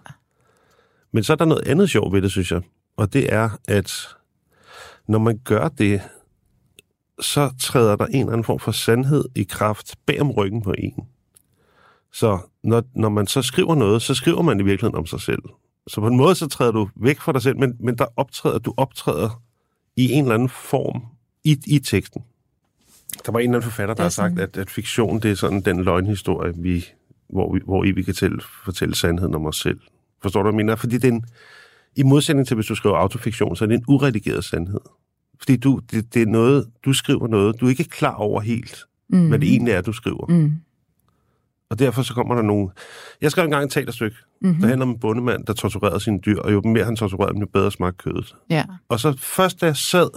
Men så er der noget andet sjovt ved det, synes jeg, og det er, at når man gør det, så træder der en eller anden form for sandhed i kraft bag om ryggen på en. Så når, når man så skriver noget, så skriver man i virkeligheden om sig selv. Så på en måde, så træder du væk fra dig selv, men, men der optræder, du optræder i en eller anden form i, i teksten. Der var en eller anden forfatter, der har sagt, at, at fiktion, det er sådan den løgnhistorie, vi, hvor, vi, hvor i vi kan tælle, fortælle sandheden om os selv. Forstår du, hvad jeg mener? Fordi det er en, i modsætning til, hvis du skriver autofiktion, så er det en uredigeret sandhed. Fordi du, det, det er noget, du skriver noget, du er ikke klar over helt, mm. hvad det egentlig er, du skriver. Mm. Og derfor så kommer der nogle... Jeg skrev engang et teaterstykke, mm-hmm. der handler om en bondemand, der torturerede sine dyr, og jo mere han torturerede dem, jo bedre smagte kødet. Yeah. Og så først, da jeg sad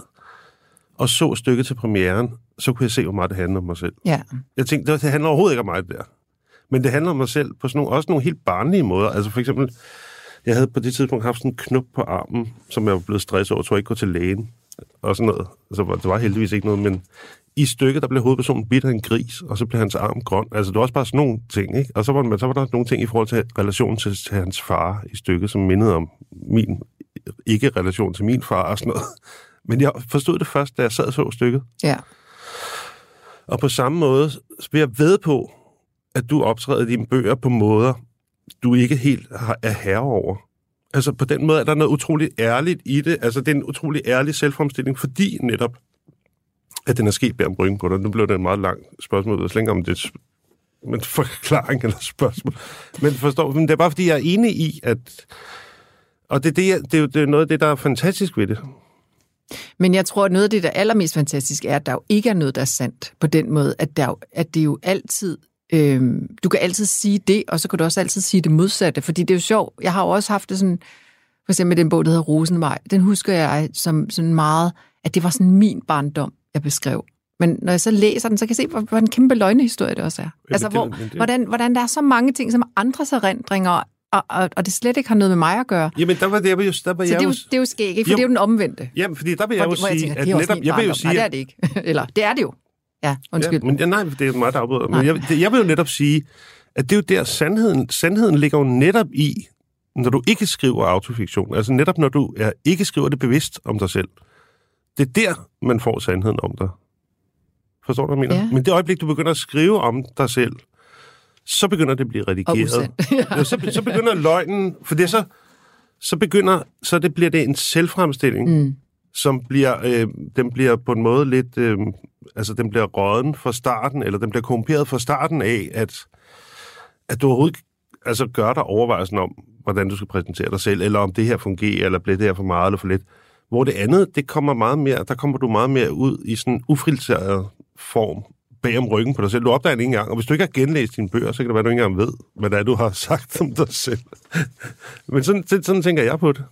og så stykket til premieren, så kunne jeg se, hvor meget det handler om mig selv. Yeah. Jeg tænkte, det handler overhovedet ikke om mig, det der. Men det handler om mig selv på sådan nogle, også nogle helt barnlige måder. Altså for eksempel, jeg havde på det tidspunkt haft sådan en knop på armen, som jeg var blevet stresset over, så jeg ikke kunne til lægen og sådan noget. Altså, det var heldigvis ikke noget, men... I stykket, der blev hovedpersonen bidt af en gris, og så blev hans arm grøn. Altså, det var også bare sådan nogle ting, ikke? Og så var, man, så var der nogle ting i forhold til relationen til, til hans far i stykket, som mindede om min ikke-relation til min far og sådan noget. Men jeg forstod det først, da jeg sad og så stykket. Ja. Og på samme måde vil jeg ved på, at du optræder dine bøger på måder, du ikke helt er herre over. Altså, på den måde er der noget utroligt ærligt i det. Altså, det er en utrolig ærlig selvfremstilling, fordi netop at den er sket bag om ryggen på dig. Nu blev det en meget lang spørgsmål. Jeg slænger om det men forklaring eller spørgsmål. Men forstår men det er bare, fordi jeg er enig i, at... Og det er, det, jeg, det, er jo, det er noget af det, der er fantastisk ved det. Men jeg tror, at noget af det, der er allermest fantastisk, er, at der jo ikke er noget, der er sandt på den måde. At, der, at det jo altid... Øh, du kan altid sige det, og så kan du også altid sige det modsatte. Fordi det er jo sjovt. Jeg har jo også haft det sådan... For eksempel den bog, der hedder Rosenmaj. Den husker jeg som sådan meget... At det var sådan min barndom, jeg beskrev. Men når jeg så læser den, så kan jeg se, hvor, hvor en kæmpe løgnehistorie det også er. Ja, altså, hvor, det, det. Hvordan, hvordan der er så mange ting, som andres erindringer, og, og, og det slet ikke har noget med mig at gøre. Jamen, der var det, jeg var jo... Der var så jeg det, er jo, det er jo skægt, ikke? For jo. Det er jo den omvendte. Jamen, fordi der vil jeg hvor, jo hvor sige... Jeg tænker, at det er netop, jeg vil jo sige, nej, det er det ikke. Eller, det er det jo. Ja, undskyld. Ja, men, ja, nej, det er meget afbryder. Men jeg, det, jeg vil jo netop sige, at det er jo der, sandheden, sandheden ligger jo netop i, når du ikke skriver autofiktion. Altså netop, når du er, ikke skriver det bevidst om dig selv. Det er der, man får sandheden om dig. Forstår du, hvad jeg mener? Ja. Men det øjeblik, du begynder at skrive om dig selv, så begynder det at blive redigeret. ja. så, så begynder løgnen, for det så, så begynder, så det bliver det en selvfremstilling, mm. som bliver, øh, den bliver på en måde lidt, øh, altså den bliver råden fra starten, eller den bliver korrumperet fra starten af, at, at du overhovedet altså, gør dig overvejelsen om, hvordan du skal præsentere dig selv, eller om det her fungerer, eller bliver det her for meget eller for lidt. Hvor det andet, det kommer meget mere, der kommer du meget mere ud i sådan en ufiltreret form bag om ryggen på dig selv. Du opdager det ikke engang, og hvis du ikke har genlæst dine bøger, så kan det være, du ikke engang ved, hvad det er, du har sagt om dig selv. Men sådan, sådan tænker jeg på det.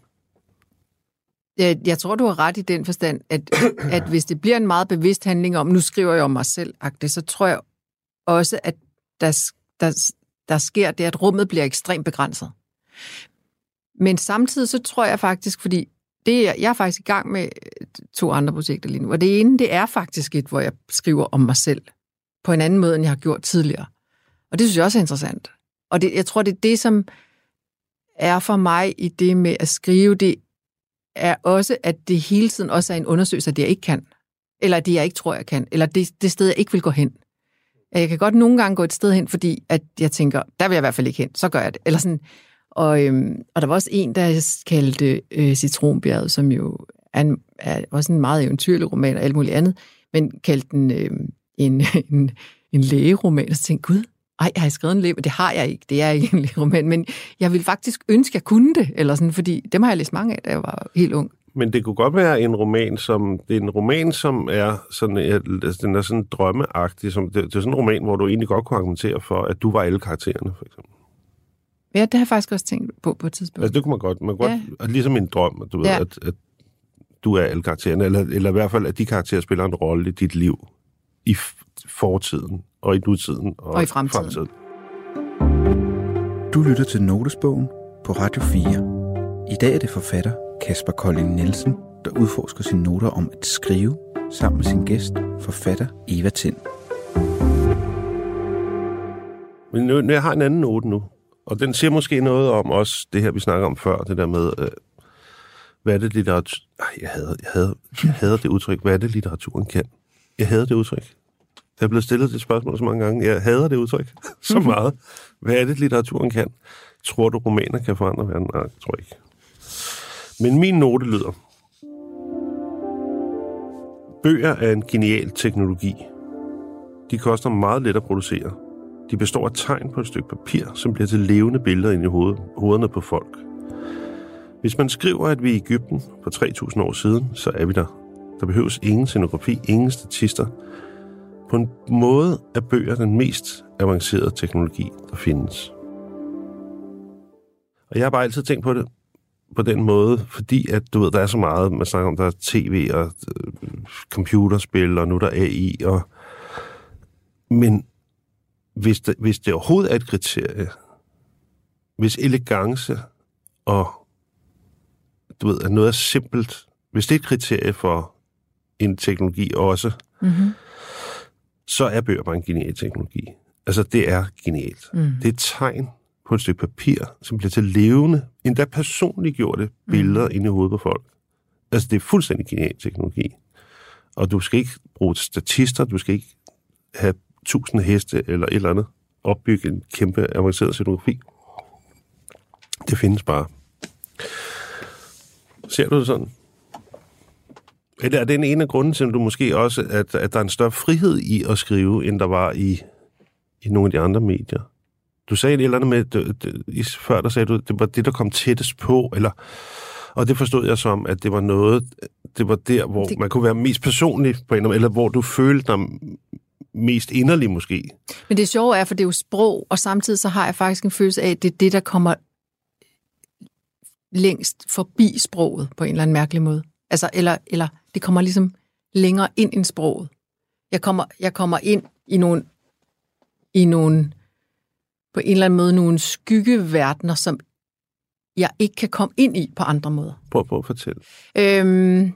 Jeg, jeg tror, du har ret i den forstand, at, at hvis det bliver en meget bevidst handling om, nu skriver jeg om mig selv-agtigt, så tror jeg også, at der, der, der sker det, at rummet bliver ekstremt begrænset. Men samtidig så tror jeg faktisk, fordi det er, jeg er faktisk i gang med to andre projekter lige nu, og det ene, det er faktisk et, hvor jeg skriver om mig selv på en anden måde, end jeg har gjort tidligere. Og det synes jeg også er interessant. Og det, jeg tror, det er det, som er for mig i det med at skrive, det er også, at det hele tiden også er en undersøgelse af det, jeg ikke kan, eller det, jeg ikke tror, jeg kan, eller det, det sted, jeg ikke vil gå hen. Jeg kan godt nogle gange gå et sted hen, fordi at jeg tænker, der vil jeg i hvert fald ikke hen, så gør jeg det. Eller sådan... Og, øhm, og der var også en, der kaldte øh, Citronbjerget, som jo er, en, er også en meget eventyrlig roman og alt muligt andet, men kaldte den øh, en, en, en lægeroman, og så tænkte gud, ej, har jeg skrevet en læge? Det har jeg ikke, det er ikke en lægeroman, men jeg ville faktisk ønske, at jeg kunne det, eller sådan, fordi dem har jeg læst mange af, da jeg var helt ung. Men det kunne godt være en roman, som det er en roman, som er sådan, altså, den er sådan drømmeagtig, som, det, det er sådan en roman, hvor du egentlig godt kunne argumentere for, at du var alle karaktererne, for eksempel. Ja, det har jeg faktisk også tænkt på på et tidspunkt. Altså, det kunne man godt. Man kunne ja. godt ligesom en drøm, du ved, ja. at, at du er alle karaktererne, eller, eller i hvert fald, at de karakterer spiller en rolle i dit liv, i f- fortiden, og i nutiden, og, og i fremtiden. fremtiden. Du lytter til Notesbogen på Radio fire. I dag er det forfatter Kasper Colling Nielsen, der udforsker sine noter om at skrive, sammen med sin gæst, forfatter Eva Tind. Men nu, jeg har en anden note nu. Og den siger måske noget om også det her, vi snakker om før, det der med, øh, hvad er det litteratur... Ej, jeg hader, jeg hader, jeg hader det udtryk. Hvad er det, litteraturen kan? Jeg hader det udtryk. Der er blevet stillet det spørgsmål så mange gange. Jeg hader det udtryk så meget. Hvad er det, litteraturen kan? Tror du, romaner kan forandre verden? Nej, jeg tror ikke. Men min note lyder: bøger er en genial teknologi. De koster meget let at producere. De består af tegn på et stykke papir, som bliver til levende billeder inde i hoved, hovederne på folk. Hvis man skriver, at vi er i Egypten for tre tusind år siden, så er vi der. Der behøves ingen scenografi, ingen statister. På en måde er bøger den mest avancerede teknologi, der findes. Og jeg har bare altid tænkt på det på den måde, fordi at, du ved, der er så meget, man snakker om, der er tv og øh, computerspil, og nu der er A I. Og... Men hvis det, hvis det overhovedet er et kriterie, hvis elegance og du ved, at noget er simpelt, hvis det er et kriterie for en teknologi også, mm-hmm. så er bøger bare en genial teknologi. Altså, det er genialt. Mm. Det er et tegn på et stykke papir, som bliver til levende, endda personliggjorte billeder mm. inde i hovedet på folk. Altså, det er fuldstændig genial teknologi. Og du skal ikke bruge statister, du skal ikke have tusind heste eller et eller andet, opbygge en kæmpe avanceret scenografi. Det findes bare. Ser du det sådan? Eller er det en ene af grunden til, du måske også, at, at der er en større frihed i at skrive, end der var i, i nogle af de andre medier? Du sagde et eller andet med, det, det, før der sagde du, det var det, der kom tættest på, eller, og det forstod jeg som, at det var noget, det var der, hvor det... man kunne være mest personlig på en eller anden, eller hvor du følte dig mest inderlig måske. Men det sjove er, for det er jo sprog, og samtidig så har jeg faktisk en følelse af, at det er det, der kommer længst forbi sproget på en eller anden mærkelig måde. Altså, eller, eller det kommer ligesom længere ind i sproget. Jeg kommer, jeg kommer ind i nogle, i nogle, på en eller anden måde, nogle skyggeverdener, som jeg ikke kan komme ind i på andre måder. Prøv, prøv at fortælle. Øhm,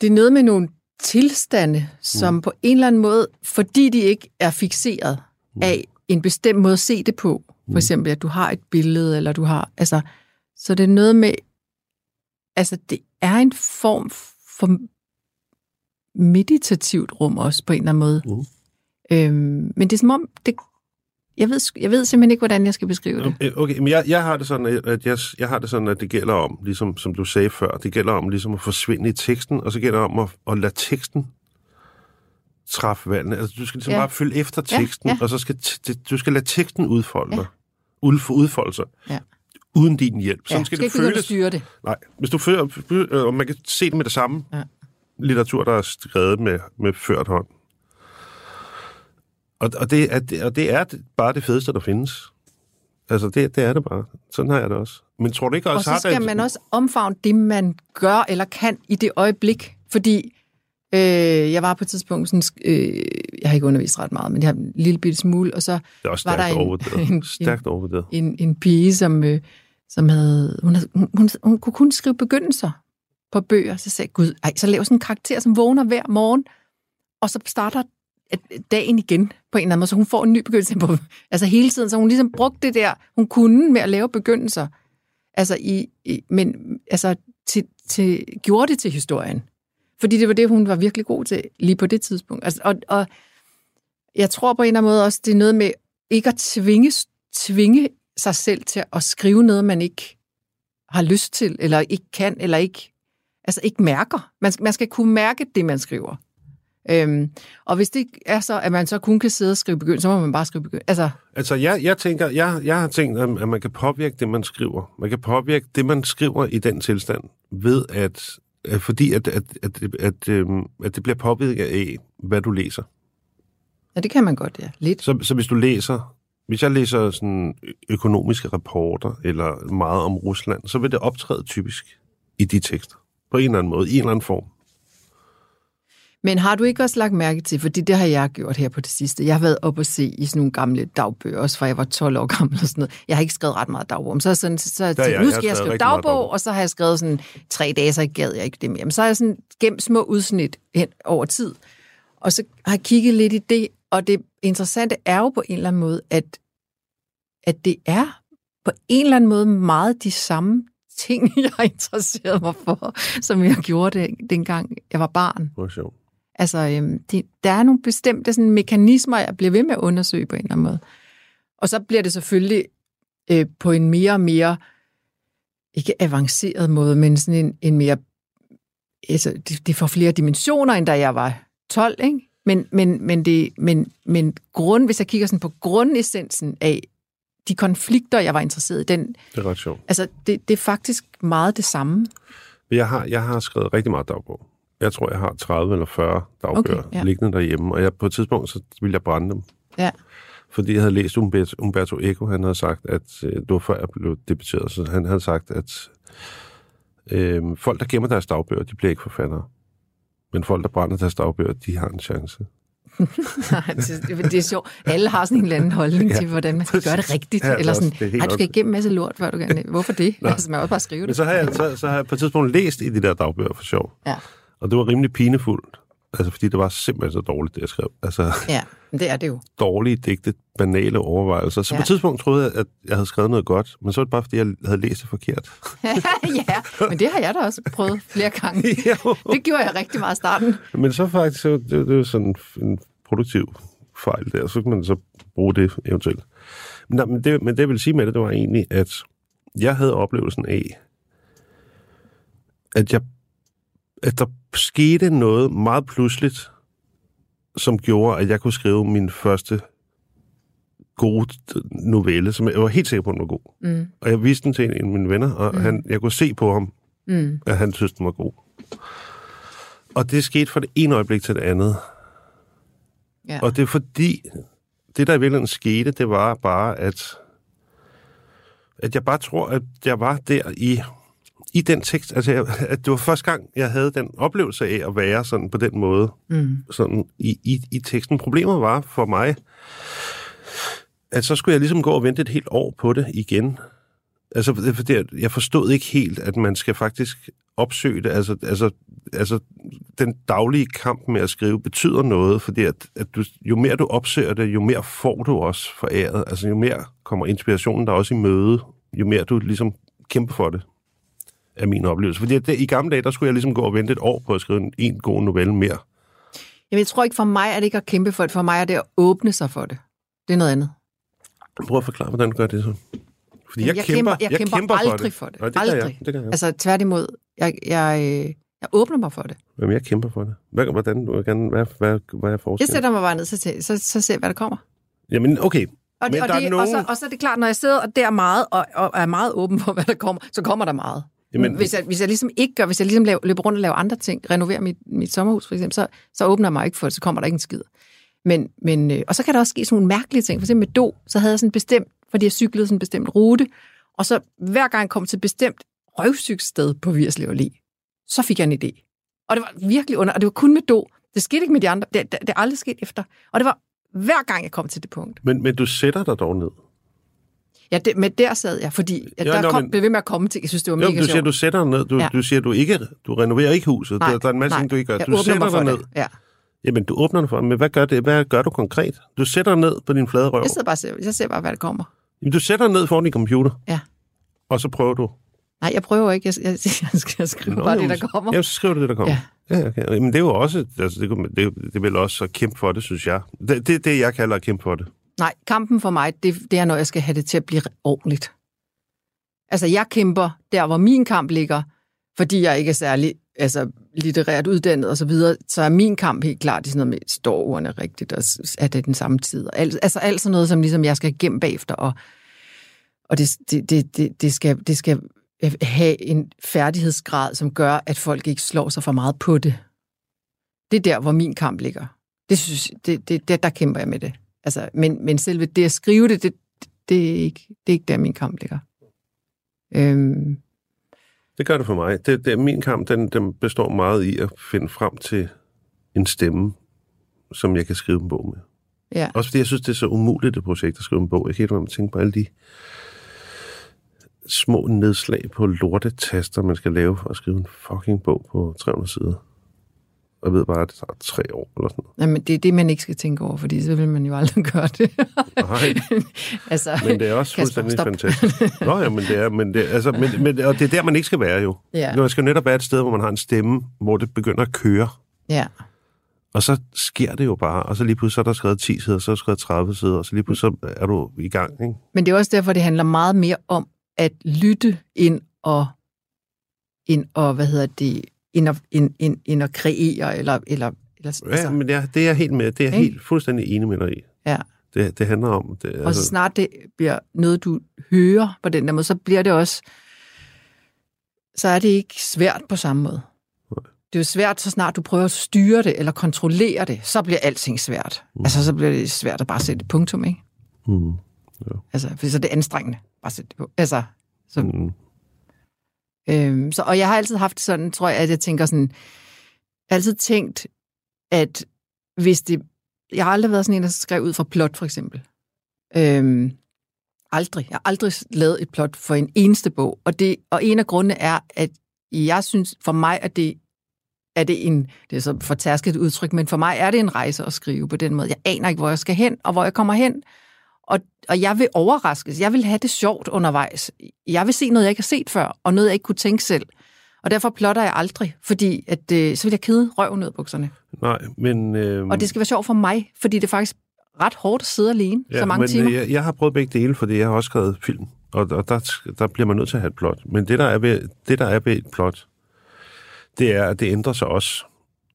det er noget med nogle tilstande, som mm. på en eller anden måde, fordi de ikke er fikseret mm. af en bestemt måde at se det på, for mm. eksempel, at du har et billede, eller du har, altså, så det er noget med, altså, det er en form for meditativt rum også, på en eller anden måde. Mm. Øhm, men det er som om, det, jeg, ved, jeg ved simpelthen ikke, hvordan jeg skal beskrive det. Okay, men jeg, jeg, har det sådan, at jeg, jeg har det sådan, at det gælder om, ligesom som du sagde før, det gælder om ligesom at forsvinde i teksten, og så gælder det om at, at lade teksten træffe valgene. Altså, du skal ligesom ja. bare følge efter teksten, ja, ja. og så skal du skal lade teksten udfolde dig. Ja. Udfolde sig. Ja. Uden din hjælp. Ja, så skal, skal det føles. Ikke styre det. Nej, hvis du fører, og man kan se det med det samme ja. litteratur, der er skrevet med, med ført hånd. Og, og, det er, og det er bare det fedeste, der findes. Altså, det, det er det bare. Sådan har jeg det også. Men tror du ikke også, og så skal man også omfavne det, man gør eller kan i det øjeblik. Fordi øh, jeg var på et tidspunkt sådan... Øh, jeg har ikke undervist ret meget, men jeg har en lille bitte smule, og så var der en, en, stærkt overvurderet. En, en pige, som... Øh, som havde, hun, hun, hun, hun kunne kun skrive begyndelser på bøger, så sagde Gud, ej, så laver sådan en karakter, som vågner hver morgen, og så starter dagen igen på en eller anden måde, så hun får en ny begyndelse på, altså hele tiden, så hun ligesom brugte det der, hun kunne med at lave begyndelser, altså i, i men altså til, til, gjorde det til historien, fordi det var det, hun var virkelig god til, lige på det tidspunkt, altså, og, og jeg tror på en eller anden måde også, det er noget med ikke at tvinge, tvinge sig selv til at skrive noget, man ikke har lyst til, eller ikke kan, eller ikke, altså ikke mærker. Man, man skal kunne mærke det, man skriver. Øhm, og hvis det er så, at man så kun kan sidde og skrive begynd, så må man bare skrive begynd. Altså, altså jeg, jeg tænker, jeg, jeg har tænkt, at man kan påvirke det, man skriver. Man kan påvirke det, man skriver i den tilstand, ved at, at fordi at, at, at, at, at, at det bliver påvirket af, hvad du læser. Ja, det kan man godt, ja. Lidt. Så, så hvis du læser... Hvis jeg læser sådan økonomiske rapporter eller meget om Rusland, så vil det optræde typisk i de tekster. På en eller anden måde, i en eller anden form. Men har du ikke også lagt mærke til, fordi det har jeg gjort her på det sidste. Jeg har været op og se i sådan nogle gamle dagbøger, også fra jeg var tolv år gammel og sådan noget. Jeg har ikke skrevet ret meget dagbog. Men så sådan, så jeg tænkt, nu skal jeg, jeg skrive dagbog, og så har jeg skrevet sådan tre dage, så gad jeg ikke det mere. Men så har jeg sådan gemt små udsnit hen over tid, og så har jeg kigget lidt i det. Og det interessante er jo på en eller anden måde, at, at det er på en eller anden måde meget de samme ting, jeg interesserede mig for, som jeg gjorde det, dengang jeg var barn. Det var sjovt. Altså, øhm, det, der er nogle bestemte sådan, mekanismer, jeg bliver ved med at undersøge på en eller anden måde. Og så bliver det selvfølgelig øh, på en mere og mere, ikke avanceret måde, men sådan en, en mere, altså, det, det får flere dimensioner, end da jeg var tolv, ikke? Men, men, men, det, men, men grund, hvis jeg kigger sådan på grundessensen af de konflikter, jeg var interesseret i, den, det er ret sjovt. Altså, det, det er faktisk meget det samme. Jeg har, jeg har skrevet rigtig meget dagbog. Jeg tror, jeg har tredive eller fyrre dagbøger okay, ja. liggende derhjemme, og jeg, på et tidspunkt, så ville jeg brænde dem. Ja. Fordi jeg havde læst Umberto Eco, han havde sagt, at øh, det var før jeg blev debatteret, så han havde sagt, at øh, folk, der gemmer deres dagbøger, de bliver ikke forfattere. Men folk, der brænder deres dagbøger, de har en chance. Nej, det, det er sjovt. Alle har sådan en eller anden holdning ja, til, hvordan man skal gøre det rigtigt. Ja, eller sådan, det du skal igennem en masse lort, før du kan... Hvorfor det? Altså, man må også bare skrive det. Men så har, jeg, så, så har jeg på et tidspunkt læst i de der dagbøger for sjov. Ja. Og det var rimelig pinefuldt. Altså, fordi det var simpelthen så dårligt, det jeg skrev. Altså, ja, det er det jo. Dårlige digte, banale overvejelser. Så ja. på et tidspunkt troede jeg, at jeg havde skrevet noget godt, men så var det bare, fordi jeg havde læst det forkert. Ja, men det har jeg da også prøvet flere gange. Det gjorde jeg rigtig meget i starten. Men så faktisk, så det, det var sådan en produktiv fejl der, så kan man så bruge det eventuelt. Men, nej, men, det, men det, jeg ville sige med det, det var egentlig, at jeg havde oplevelsen af, at jeg at der skete noget meget pludseligt, som gjorde, at jeg kunne skrive min første gode novelle, som jeg var helt sikker på, den var god. Mm. Og jeg viste den til en af mine venner, og mm. han, jeg kunne se på ham, mm. at han synes, den var god. Og det skete fra det ene øjeblik til det andet. Yeah. Og det er fordi, det der i virkeligheden skete, det var bare, at, at jeg bare tror, at jeg var der i... I den tekst, altså jeg, at det var første gang, jeg havde den oplevelse af at være sådan på den måde, mm. sådan i, i, i teksten. Problemet var for mig, at så skulle jeg ligesom gå og vente et helt år på det igen. Altså, det, jeg forstod ikke helt, at man skal faktisk opsøge det. Altså, altså, altså den daglige kamp med at skrive betyder noget, fordi at, at du, jo mere du opsøger det, jo mere får du også foræret. Altså, jo mere kommer inspirationen der også i møde, jo mere du ligesom kæmper for det. Af min oplevelse. Fordi det, i gamle dage, der skulle jeg ligesom gå og vente et år på at skrive en, en god novelle mere. Jamen, jeg tror ikke, for mig er det ikke at kæmpe for det. For mig er det at åbne sig for det. Det er noget andet. Prøv at forklare, hvordan du gør det så. Fordi Jamen, jeg, jeg, kæmper, jeg, kæmper, jeg kæmper, kæmper aldrig for det. For det. Nej, det aldrig. Gør jeg. Det gør jeg. Altså tværtimod, jeg, jeg, jeg åbner mig for det. Jamen, jeg kæmper for det. Hvad, hvordan, hvordan, hvad, hvad, hvad er forskellen? Jeg sætter mig bare ned, så, til, så, så ser jeg, hvad der kommer. Jamen, okay. Og, det, og, det, er nogen... og, så, og så er det klart, når jeg sidder og der meget, og, og er meget åben for, hvad der kommer, så kommer der meget. Jamen, hvis, jeg, hvis jeg ligesom ikke gør, hvis jeg ligesom laver, løber rundt og laver andre ting, renoverer mit, mit sommerhus for eksempel, så, så åbner jeg mig ikke for det, så kommer der ikke en skid. Men, men, øh, og så kan der også ske sådan nogle mærkelige ting. For eksempel med Do, så havde jeg sådan bestemt, fordi jeg cyklede sådan en bestemt rute, og så hver gang jeg kom til et bestemt røvsygssted på Virslev Allé, så fik jeg en idé. Og det var virkelig under, og det var kun med Do. Det skete ikke med de andre, det, det, det er aldrig sket efter. Og det var hver gang jeg kom til det punkt. Men, men du sætter dig dog ned? Ja, det, men der sad jeg, fordi ja, der nå, kom, men, blev ved med at komme til, jeg synes, det var jo, mega sjovt. Du siger, sjovt. Du sætter dig ned, du, ja. du siger, du ikke, du renoverer ikke huset, nej, der, der er en masse nej, ting, du ikke gør. Du sætter dig ned. Ja. Jamen, du åbner dig for det, men hvad gør, det? hvad gør du konkret? Du sætter dig ned på din flade røv. Jeg sidder bare, jeg ser bare, hvad der kommer. Jamen, du sætter dig ned foran din computer, ja. og så prøver du. Nej, jeg prøver ikke, jeg, jeg, jeg, jeg skriver nå, bare jamen, det, der kommer. Jamen, så skriver du det, der kommer. Ja. Ja, okay. Men det er jo også, altså, det, det, det vil også at kæmpe for det, synes jeg. Det er det, jeg kalder at kæmpe for det. Nej, kampen for mig, det, det er, når jeg skal have det til at blive ordentligt. Altså, jeg kæmper der, hvor min kamp ligger, fordi jeg ikke er særlig altså, litterært uddannet og så videre, så er min kamp helt klart i sådan noget med, står ordene rigtigt, og er det den samme tid? Al, altså, alt sådan noget, som ligesom, jeg skal igennem bagefter, og, og det, det, det, det, skal, det skal have en færdighedsgrad, som gør, at folk ikke slår sig for meget på det. Det er der, hvor min kamp ligger. Det synes, det, det, det, der kæmper jeg med det. Altså, men, men selve det at skrive det, det, det, er, ikke, det er ikke der, min kamp ligger. Øhm. Det gør det for mig. Det, det, min kamp, den, den består meget i at finde frem til en stemme, som jeg kan skrive en bog med. Ja. Også fordi jeg synes, det er så umuligt, det projekt at skrive en bog. Jeg kan ikke være tænke på alle de små nedslag på lortetaster, man skal lave for at skrive en fucking bog på tre hundrede sider. Jeg ved bare, at det tager tre år eller sådan noget. Jamen, det er det, man ikke skal tænke over, fordi så vil man jo aldrig gøre det. Nej, altså, men det er også fuldstændig fantastisk. Nå ja, men det er, men det, altså, men, men, og det er der, man ikke skal være jo. Ja. Man skal netop være et sted, hvor man har en stemme, hvor det begynder at køre. Ja. Og så sker det jo bare, og så lige pludselig så er der skrevet ti sider, så er der skrevet tredive sider, og så lige pludselig så er du i gang, ikke? Men det er også derfor, det handler meget mere om at lytte ind og, ind og hvad hedder det, ind og, ind, ind, ind og kreere, eller... eller, eller ja, altså, men det er, det er jeg helt med, det er helt fuldstændig enig med dig i. Ja. Det, det handler om... Det, altså. Og så snart det bliver noget, du hører på den der måde, så bliver det også... Så er det ikke svært på samme måde. Det er jo svært, så snart du prøver at styre det, eller kontrollere det, så bliver alting svært. Mm. Altså, så bliver det svært at bare sætte et punktum, ikke? Mm. Ja. Altså, fordi så er det anstrengende. Bare sætte det på. Altså, så... Mm. Øhm, så... Og jeg har altid haft sådan, tror jeg, at jeg tænker sådan... Jeg har altid tænkt, at hvis det... Jeg har aldrig været sådan en, der skrev ud fra plot, for eksempel. Øhm, aldrig. Jeg har aldrig lavet et plot for en eneste bog. Og, det, og en af grundene er, at jeg synes, for mig, at det... Er det en, det er så fortærsket udtryk, men for mig er det en rejse at skrive på den måde. Jeg aner ikke, hvor jeg skal hen, og hvor jeg kommer hen. Og, og jeg vil overraskes. Jeg vil have det sjovt undervejs. Jeg vil se noget, jeg ikke har set før, og noget, jeg ikke kunne tænke selv. Og derfor plotter jeg aldrig, fordi at, øh, så vil jeg kede røven ud af bukserne. Nej, men... Øh... Og det skal være sjovt for mig, fordi det er faktisk ret hårdt at sidde alene, ja, så mange men, timer. Jeg, jeg har prøvet begge dele, fordi jeg har også skrevet film, og, og der, der bliver man nødt til at have et plot. Men det, der er ved, det, der er ved et plot... det er, at det ændrer sig også.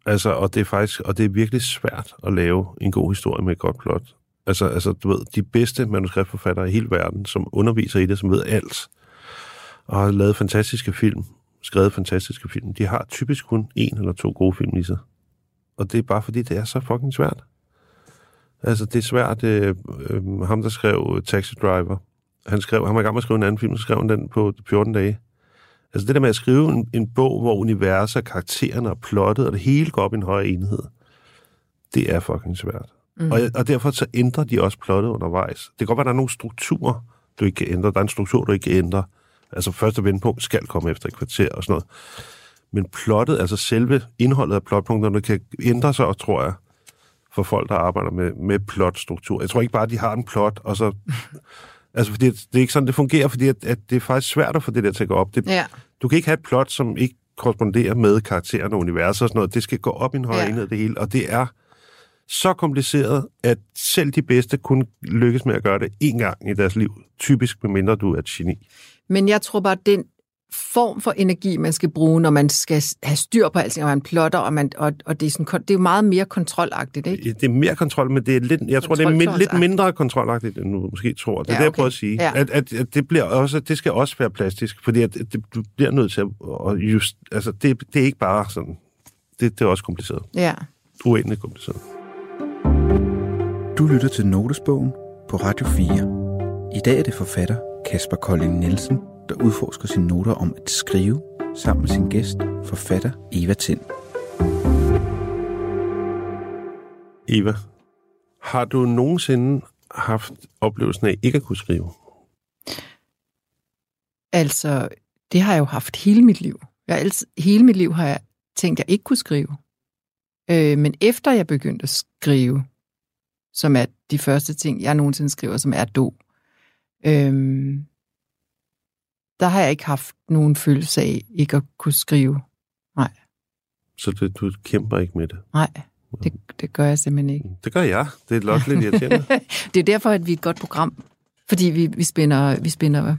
Altså, og det er faktisk, og det er virkelig svært at lave en god historie med et godt plot. Altså, altså du ved, de bedste manuskriptforfattere i hele verden, som underviser i det, som ved alt, og har lavet fantastiske film, skrevet fantastiske film, de har typisk kun en eller to gode film i sig. Og det er bare fordi, det er så fucking svært. Altså, det er svært. Øh, øh, ham, der skrev Taxi Driver, han, skrev, han var i gang med at skrive en anden film, så skrev han den på fjorten dage. Altså det der med at skrive en, en bog, hvor universet, karaktererne og plottet, og det hele går op i en højere enhed, det er fucking svært. Mm. Og, og derfor så ændrer de også plottet undervejs. Det kan godt være, at der er nogle strukturer, du ikke kan ændre. Der er en struktur, du ikke kan ændre. Altså første vendepunkt skal komme efter et kvarter og sådan noget. Men plottet, altså selve indholdet af plotpunkterne, kan ændre sig, og tror jeg, for folk, der arbejder med, med plotstruktur. Jeg tror ikke bare, at de har en plot, og så... Altså, fordi det er ikke sådan, det fungerer, fordi at, at det er faktisk svært at få det der til at gå op. Det, ja. Du kan ikke have et plot, som ikke korresponderer med karaktererne og universet og sådan noget. Det skal gå op i en højere enhed, det hele. Og det er så kompliceret, at selv de bedste kun lykkes med at gøre det én gang i deres liv. Typisk, medmindre du er et geni. Men jeg tror bare, at den form for energi, man skal bruge, når man skal have styr på alting, og man plotter, og, man, og, og det, er sådan, det er jo meget mere kontrolagtigt, ikke? Det er mere kontrol, men det er lidt, jeg tror, det er min, lidt mindre kontrolagtigt, end du måske tror. Det er ja, okay. Det, jeg prøver at sige. Ja. At, at, at det, bliver også, det skal også være plastisk, fordi at, at det, du bliver nødt til at just... Altså, det, det er ikke bare sådan... Det, det er også kompliceret. Ja. Uendeligt kompliceret. Du lytter til Notesbogen på Radio fire. I dag er det forfatter Kasper Colling Nielsen, der udforsker sine noter om at skrive, sammen med sin gæst, forfatter Eva Tind. Eva, har du nogensinde haft oplevelsen af ikke at kunne skrive? Altså, det har jeg jo haft hele mit liv. Jeg altid, hele mit liv har jeg tænkt, at jeg ikke kunne skrive. Øh, men efter jeg begyndte at skrive, som er de første ting, jeg nogensinde skriver, som er Do, øh, der har jeg ikke haft nogen følelse af ikke at kunne skrive. Nej. Så det, du kæmper ikke med det? Nej, det, det gør jeg simpelthen ikke. Det gør jeg. Det er nok lidt irriterende. Det er derfor, at vi er et godt program. Fordi vi, vi, spænder, vi spænder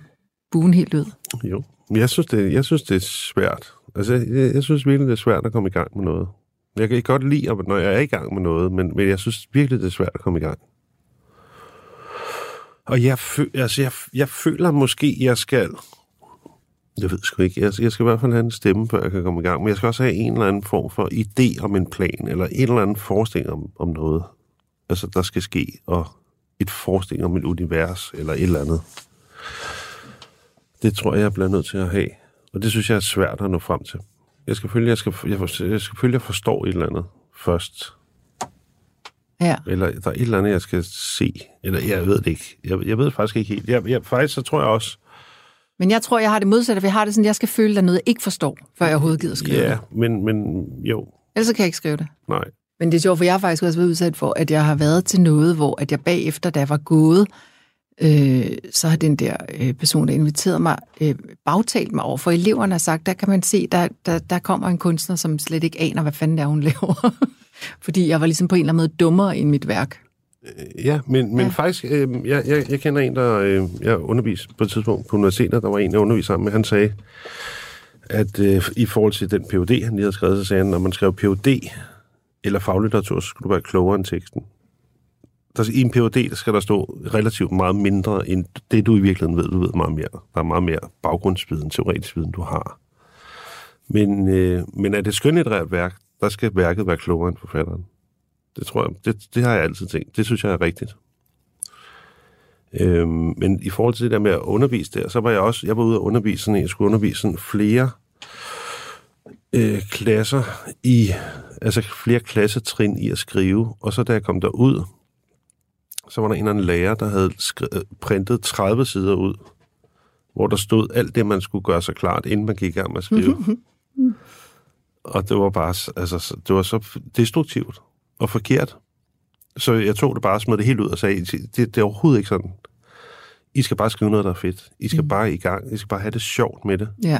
buen helt ud. Jo, men jeg synes, det, jeg synes, det er svært. Altså, jeg, jeg synes virkelig, det er svært at komme i gang med noget. Jeg kan godt lide, når jeg er i gang med noget, men, men jeg synes virkelig, det er svært at komme i gang. Og jeg, føl, altså, jeg, jeg føler måske, jeg skal... Jeg ved sgu ikke. Jeg skal, jeg skal i hvert fald have en stemme, før jeg kan komme i gang. Men jeg skal også have en eller anden form for idé om en plan, eller en eller anden forestilling om, om noget, altså, der skal ske, og et forestilling om et univers, eller et eller andet. Det tror jeg, jeg bliver nødt til at have. Og det synes jeg er svært at nå frem til. Jeg skal følge, jeg skal, jeg forstår, jeg skal følge, jeg forstår et eller andet først. Ja. Eller der er et eller andet, jeg skal se. Eller jeg ved det ikke. Jeg, jeg ved faktisk ikke helt. Jeg, jeg, faktisk så tror jeg også, men jeg tror, jeg har det modsatte, for jeg har det sådan, jeg skal føle, der er noget, jeg ikke forstår, før jeg overhovedet gider skrive yeah, det. Ja, men, men jo. Ellers kan jeg ikke skrive det. Nej. Men det er sjovt, for jeg har faktisk også været udsat for, at jeg har været til noget, hvor at jeg bagefter, da jeg var gået, øh, så har den der øh, person, der inviteret mig, øh, bagtalt mig over, for eleverne har sagt, der kan man se, der, der, der kommer en kunstner, som slet ikke aner, hvad fanden det er, hun laver. Fordi jeg var ligesom på en eller anden måde dummere end mit værk. Ja, men, men ja. faktisk, øh, jeg, jeg, jeg kender en, der øh, jeg underviste på et tidspunkt på universitetet, der var en, jeg underviste sammen med, han sagde, at øh, i forhold til den P H D, han lige havde skrevet, så sagde han, når man skrev P H D eller faglitteratur, så skulle du være klogere end teksten. Der, i en P H D skal der stå relativt meget mindre end det, du i virkeligheden ved. Du ved meget mere. Der er meget mere baggrundsviden, teoretisk viden, du har. Men, øh, men er det skønlitterært værk, der skal værket være klogere end forfatteren. Det tror jeg, det, det har jeg altid tænkt. Det synes jeg er rigtigt. Øhm, men i forhold til det der med at undervise der, så var jeg også, jeg var ude at undervise sådan, jeg skulle undervise sådan flere øh, klasser i, altså flere klassetrin i at skrive, og så da jeg kom derud, så var der en eller anden lærer, der havde skri- printet tredive sider ud, hvor der stod alt det, man skulle gøre sig klart, inden man gik i gang med at skrive. Og det var bare, altså, det var så destruktivt og forkert. Så jeg tog det bare og smed det helt ud og sagde, det, det er overhovedet ikke sådan. I skal bare skrive noget, der er fedt. I skal mm. bare i gang. I skal bare have det sjovt med det. Ja.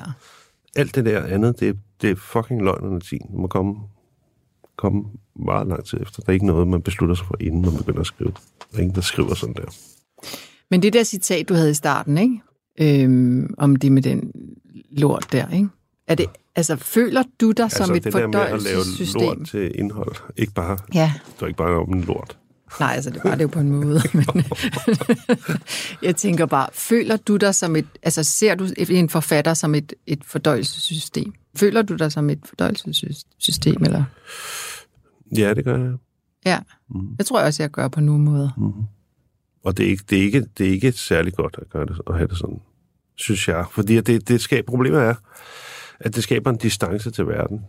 Alt det der andet, det, det er fucking løgn og latin. Man må komme, komme meget lang tid efter. Der er ikke noget, man beslutter sig for, inden man begynder at skrive. Der er ingen, der skriver sådan der. Men det der citat, du havde i starten, ikke? Øhm, om det med den lort der, ikke? Er det... Altså, føler du dig altså, som et fordøjelsessystem? Altså, det der med at lave lort til indhold. Ikke bare, ja. Det er ikke bare om en lort. Nej, altså, det var det jo på en måde. Men jeg tænker bare, føler du dig som et... Altså, ser du en forfatter som et, et fordøjelsessystem? Føler du dig som et fordøjelsessystem, eller? Ja, det gør jeg. Ja, mm. jeg tror også, jeg gør på nogle måder. Mm. Og det er, ikke, det, er ikke, det er ikke særlig godt at gøre det, at have det sådan, synes jeg. Fordi det, det skaber problemer er... at det skaber en distance til verden.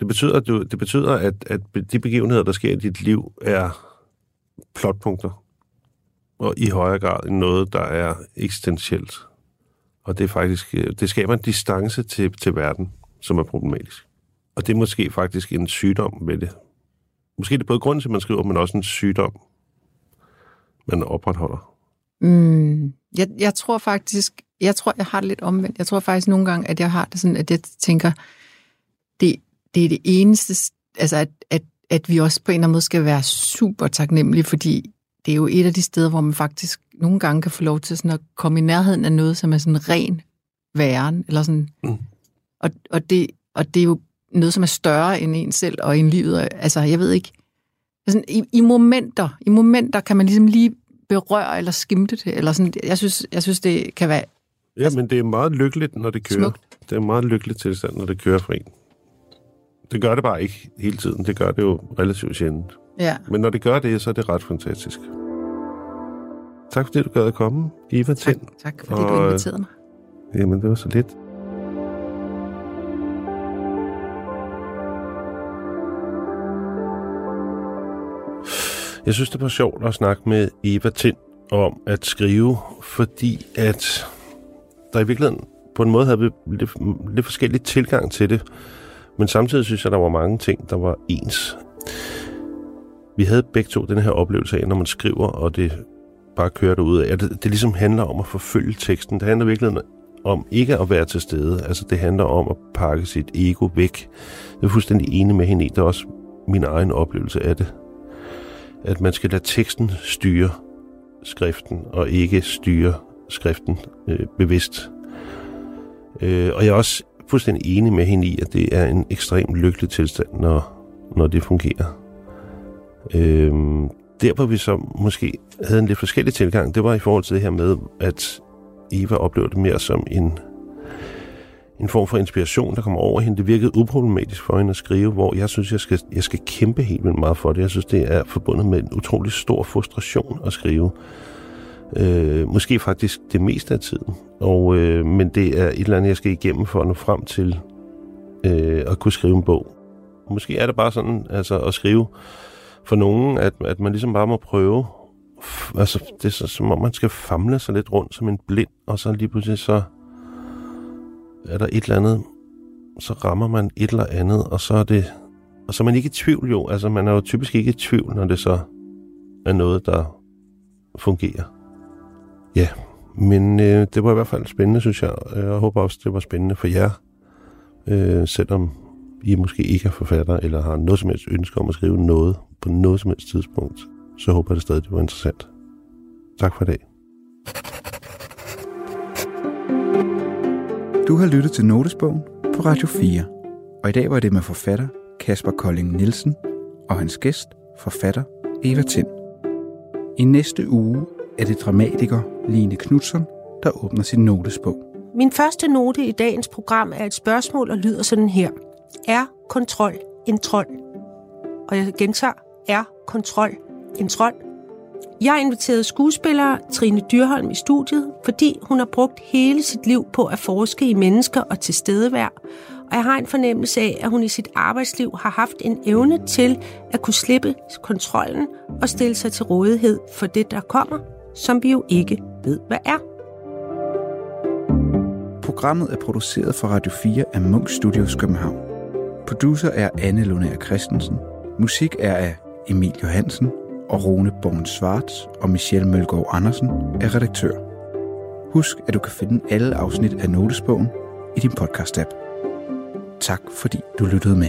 Det betyder, at, du, det betyder, at, at de begivenheder, der sker i dit liv, er plotpunkter, og i højere grad end noget, der er eksistentielt. Og det er faktisk, det skaber en distance til, til verden, som er problematisk. Og det er måske faktisk en sygdom ved det. Måske er det både grunden til, at man skriver, men også en sygdom, man opretholder. Mm, jeg, jeg tror faktisk... Jeg tror, jeg har det lidt omvendt. Jeg tror faktisk nogle gange, at jeg har det sådan, at jeg tænker, det, det er det eneste, altså at, at, at vi også på en eller anden måde skal være super taknemmelige, fordi det er jo et af de steder, hvor man faktisk nogle gange kan få lov til sådan at komme i nærheden af noget, som er sådan ren væren, eller sådan. Mm. Og, og, det, og det er jo noget, som er større end en selv og end livet. Altså, jeg ved ikke. Altså, i, i momenter, i momenter kan man ligesom lige berøre eller skimte det, eller sådan. Jeg synes, jeg synes det kan være. Ja, men det er meget lykkeligt, når det kører. Smukt. Det er meget lykkeligt tilstand, når det kører for en. Det gør det bare ikke hele tiden. Det gør det jo relativt sjældent. Ja. Men når det gør det, så er det ret fantastisk. Tak fordi du gad at komme, Eva Tind. Tak, tak fordi og, du inviterede mig. Jamen, det var så lidt. Jeg synes, det var sjovt at snakke med Eva Tind om at skrive, fordi at... der i virkeligheden på en måde havde vi lidt, lidt forskellige tilgang til det, men samtidig synes jeg, der var mange ting, der var ens. Vi havde begge to den her oplevelse af, når man skriver, og det bare kører derudad, at det, det ligesom handler om at forfølge teksten. Det handler virkelig om ikke at være til stede, altså det handler om at pakke sit ego væk. Jeg er fuldstændig enig med hende i, det er også min egen oplevelse af det, at man skal lade teksten styre skriften, og ikke styre skriften øh, bevidst. Øh, og jeg er også fuldstændig enig med hende i, at det er en ekstremt lykkelig tilstand, når, når det fungerer. Øh, der, hvor vi så måske havde en lidt forskellig tilgang, det var i forhold til det her med, at Eva oplevede det mere som en, en form for inspiration, der kommer over hende. Det virkede uproblematisk for hende at skrive, hvor jeg synes, jeg skal, jeg skal kæmpe helt vildt meget for det. Jeg synes, det er forbundet med en utrolig stor frustration at skrive. Øh, måske faktisk det meste af tiden, og, øh, men det er et eller andet, jeg skal igennem for at nå frem til øh, at kunne skrive en bog. Måske er det bare sådan, altså at skrive for nogen, at, at man ligesom bare må prøve, altså det er så, som om man skal famle sig lidt rundt som en blind, og så lige pludselig så er der et eller andet, så rammer man et eller andet, og så er det, og så er man ikke i tvivl jo, altså man er jo typisk ikke i tvivl, når det så er noget, der fungerer. Ja, men øh, det var i hvert fald spændende, synes jeg. Jeg håber også, det var spændende for jer, øh, selvom I måske ikke er forfatter, eller har noget som helst ønske om at skrive noget på noget som helst tidspunkt, så håber jeg det stadig, det var interessant. Tak for i dag. Du har lyttet til Notesbogen på Radio fire, og i dag var det med forfatter Kasper Colling Nielsen og hans gæst, forfatter Eva Tind. I næste uge er det dramatiker Line Knudtsson, der åbner sin notesbog. Min første note i dagens program er et spørgsmål og lyder sådan her. Er kontrol en trold? Og jeg gentager, er kontrol en trold? Jeg har inviteret skuespiller Trine Dyrholm i studiet, fordi hun har brugt hele sit liv på at forske i mennesker og tilstedevær, og jeg har en fornemmelse af, at hun i sit arbejdsliv har haft en evne til at kunne slippe kontrollen og stille sig til rådighed for det, der kommer, som vi jo ikke ved, hvad er. Programmet er produceret for Radio fire af Munck Studios København. Producer er Anne Lundager Kristensen. Musik er af Emil Johansen, og Rune Born Schwartz og Michelle Mølgaard Andersen er redaktør. Husk, at du kan finde alle afsnit af Notesbogen i din podcast-app. Tak fordi du lyttede med.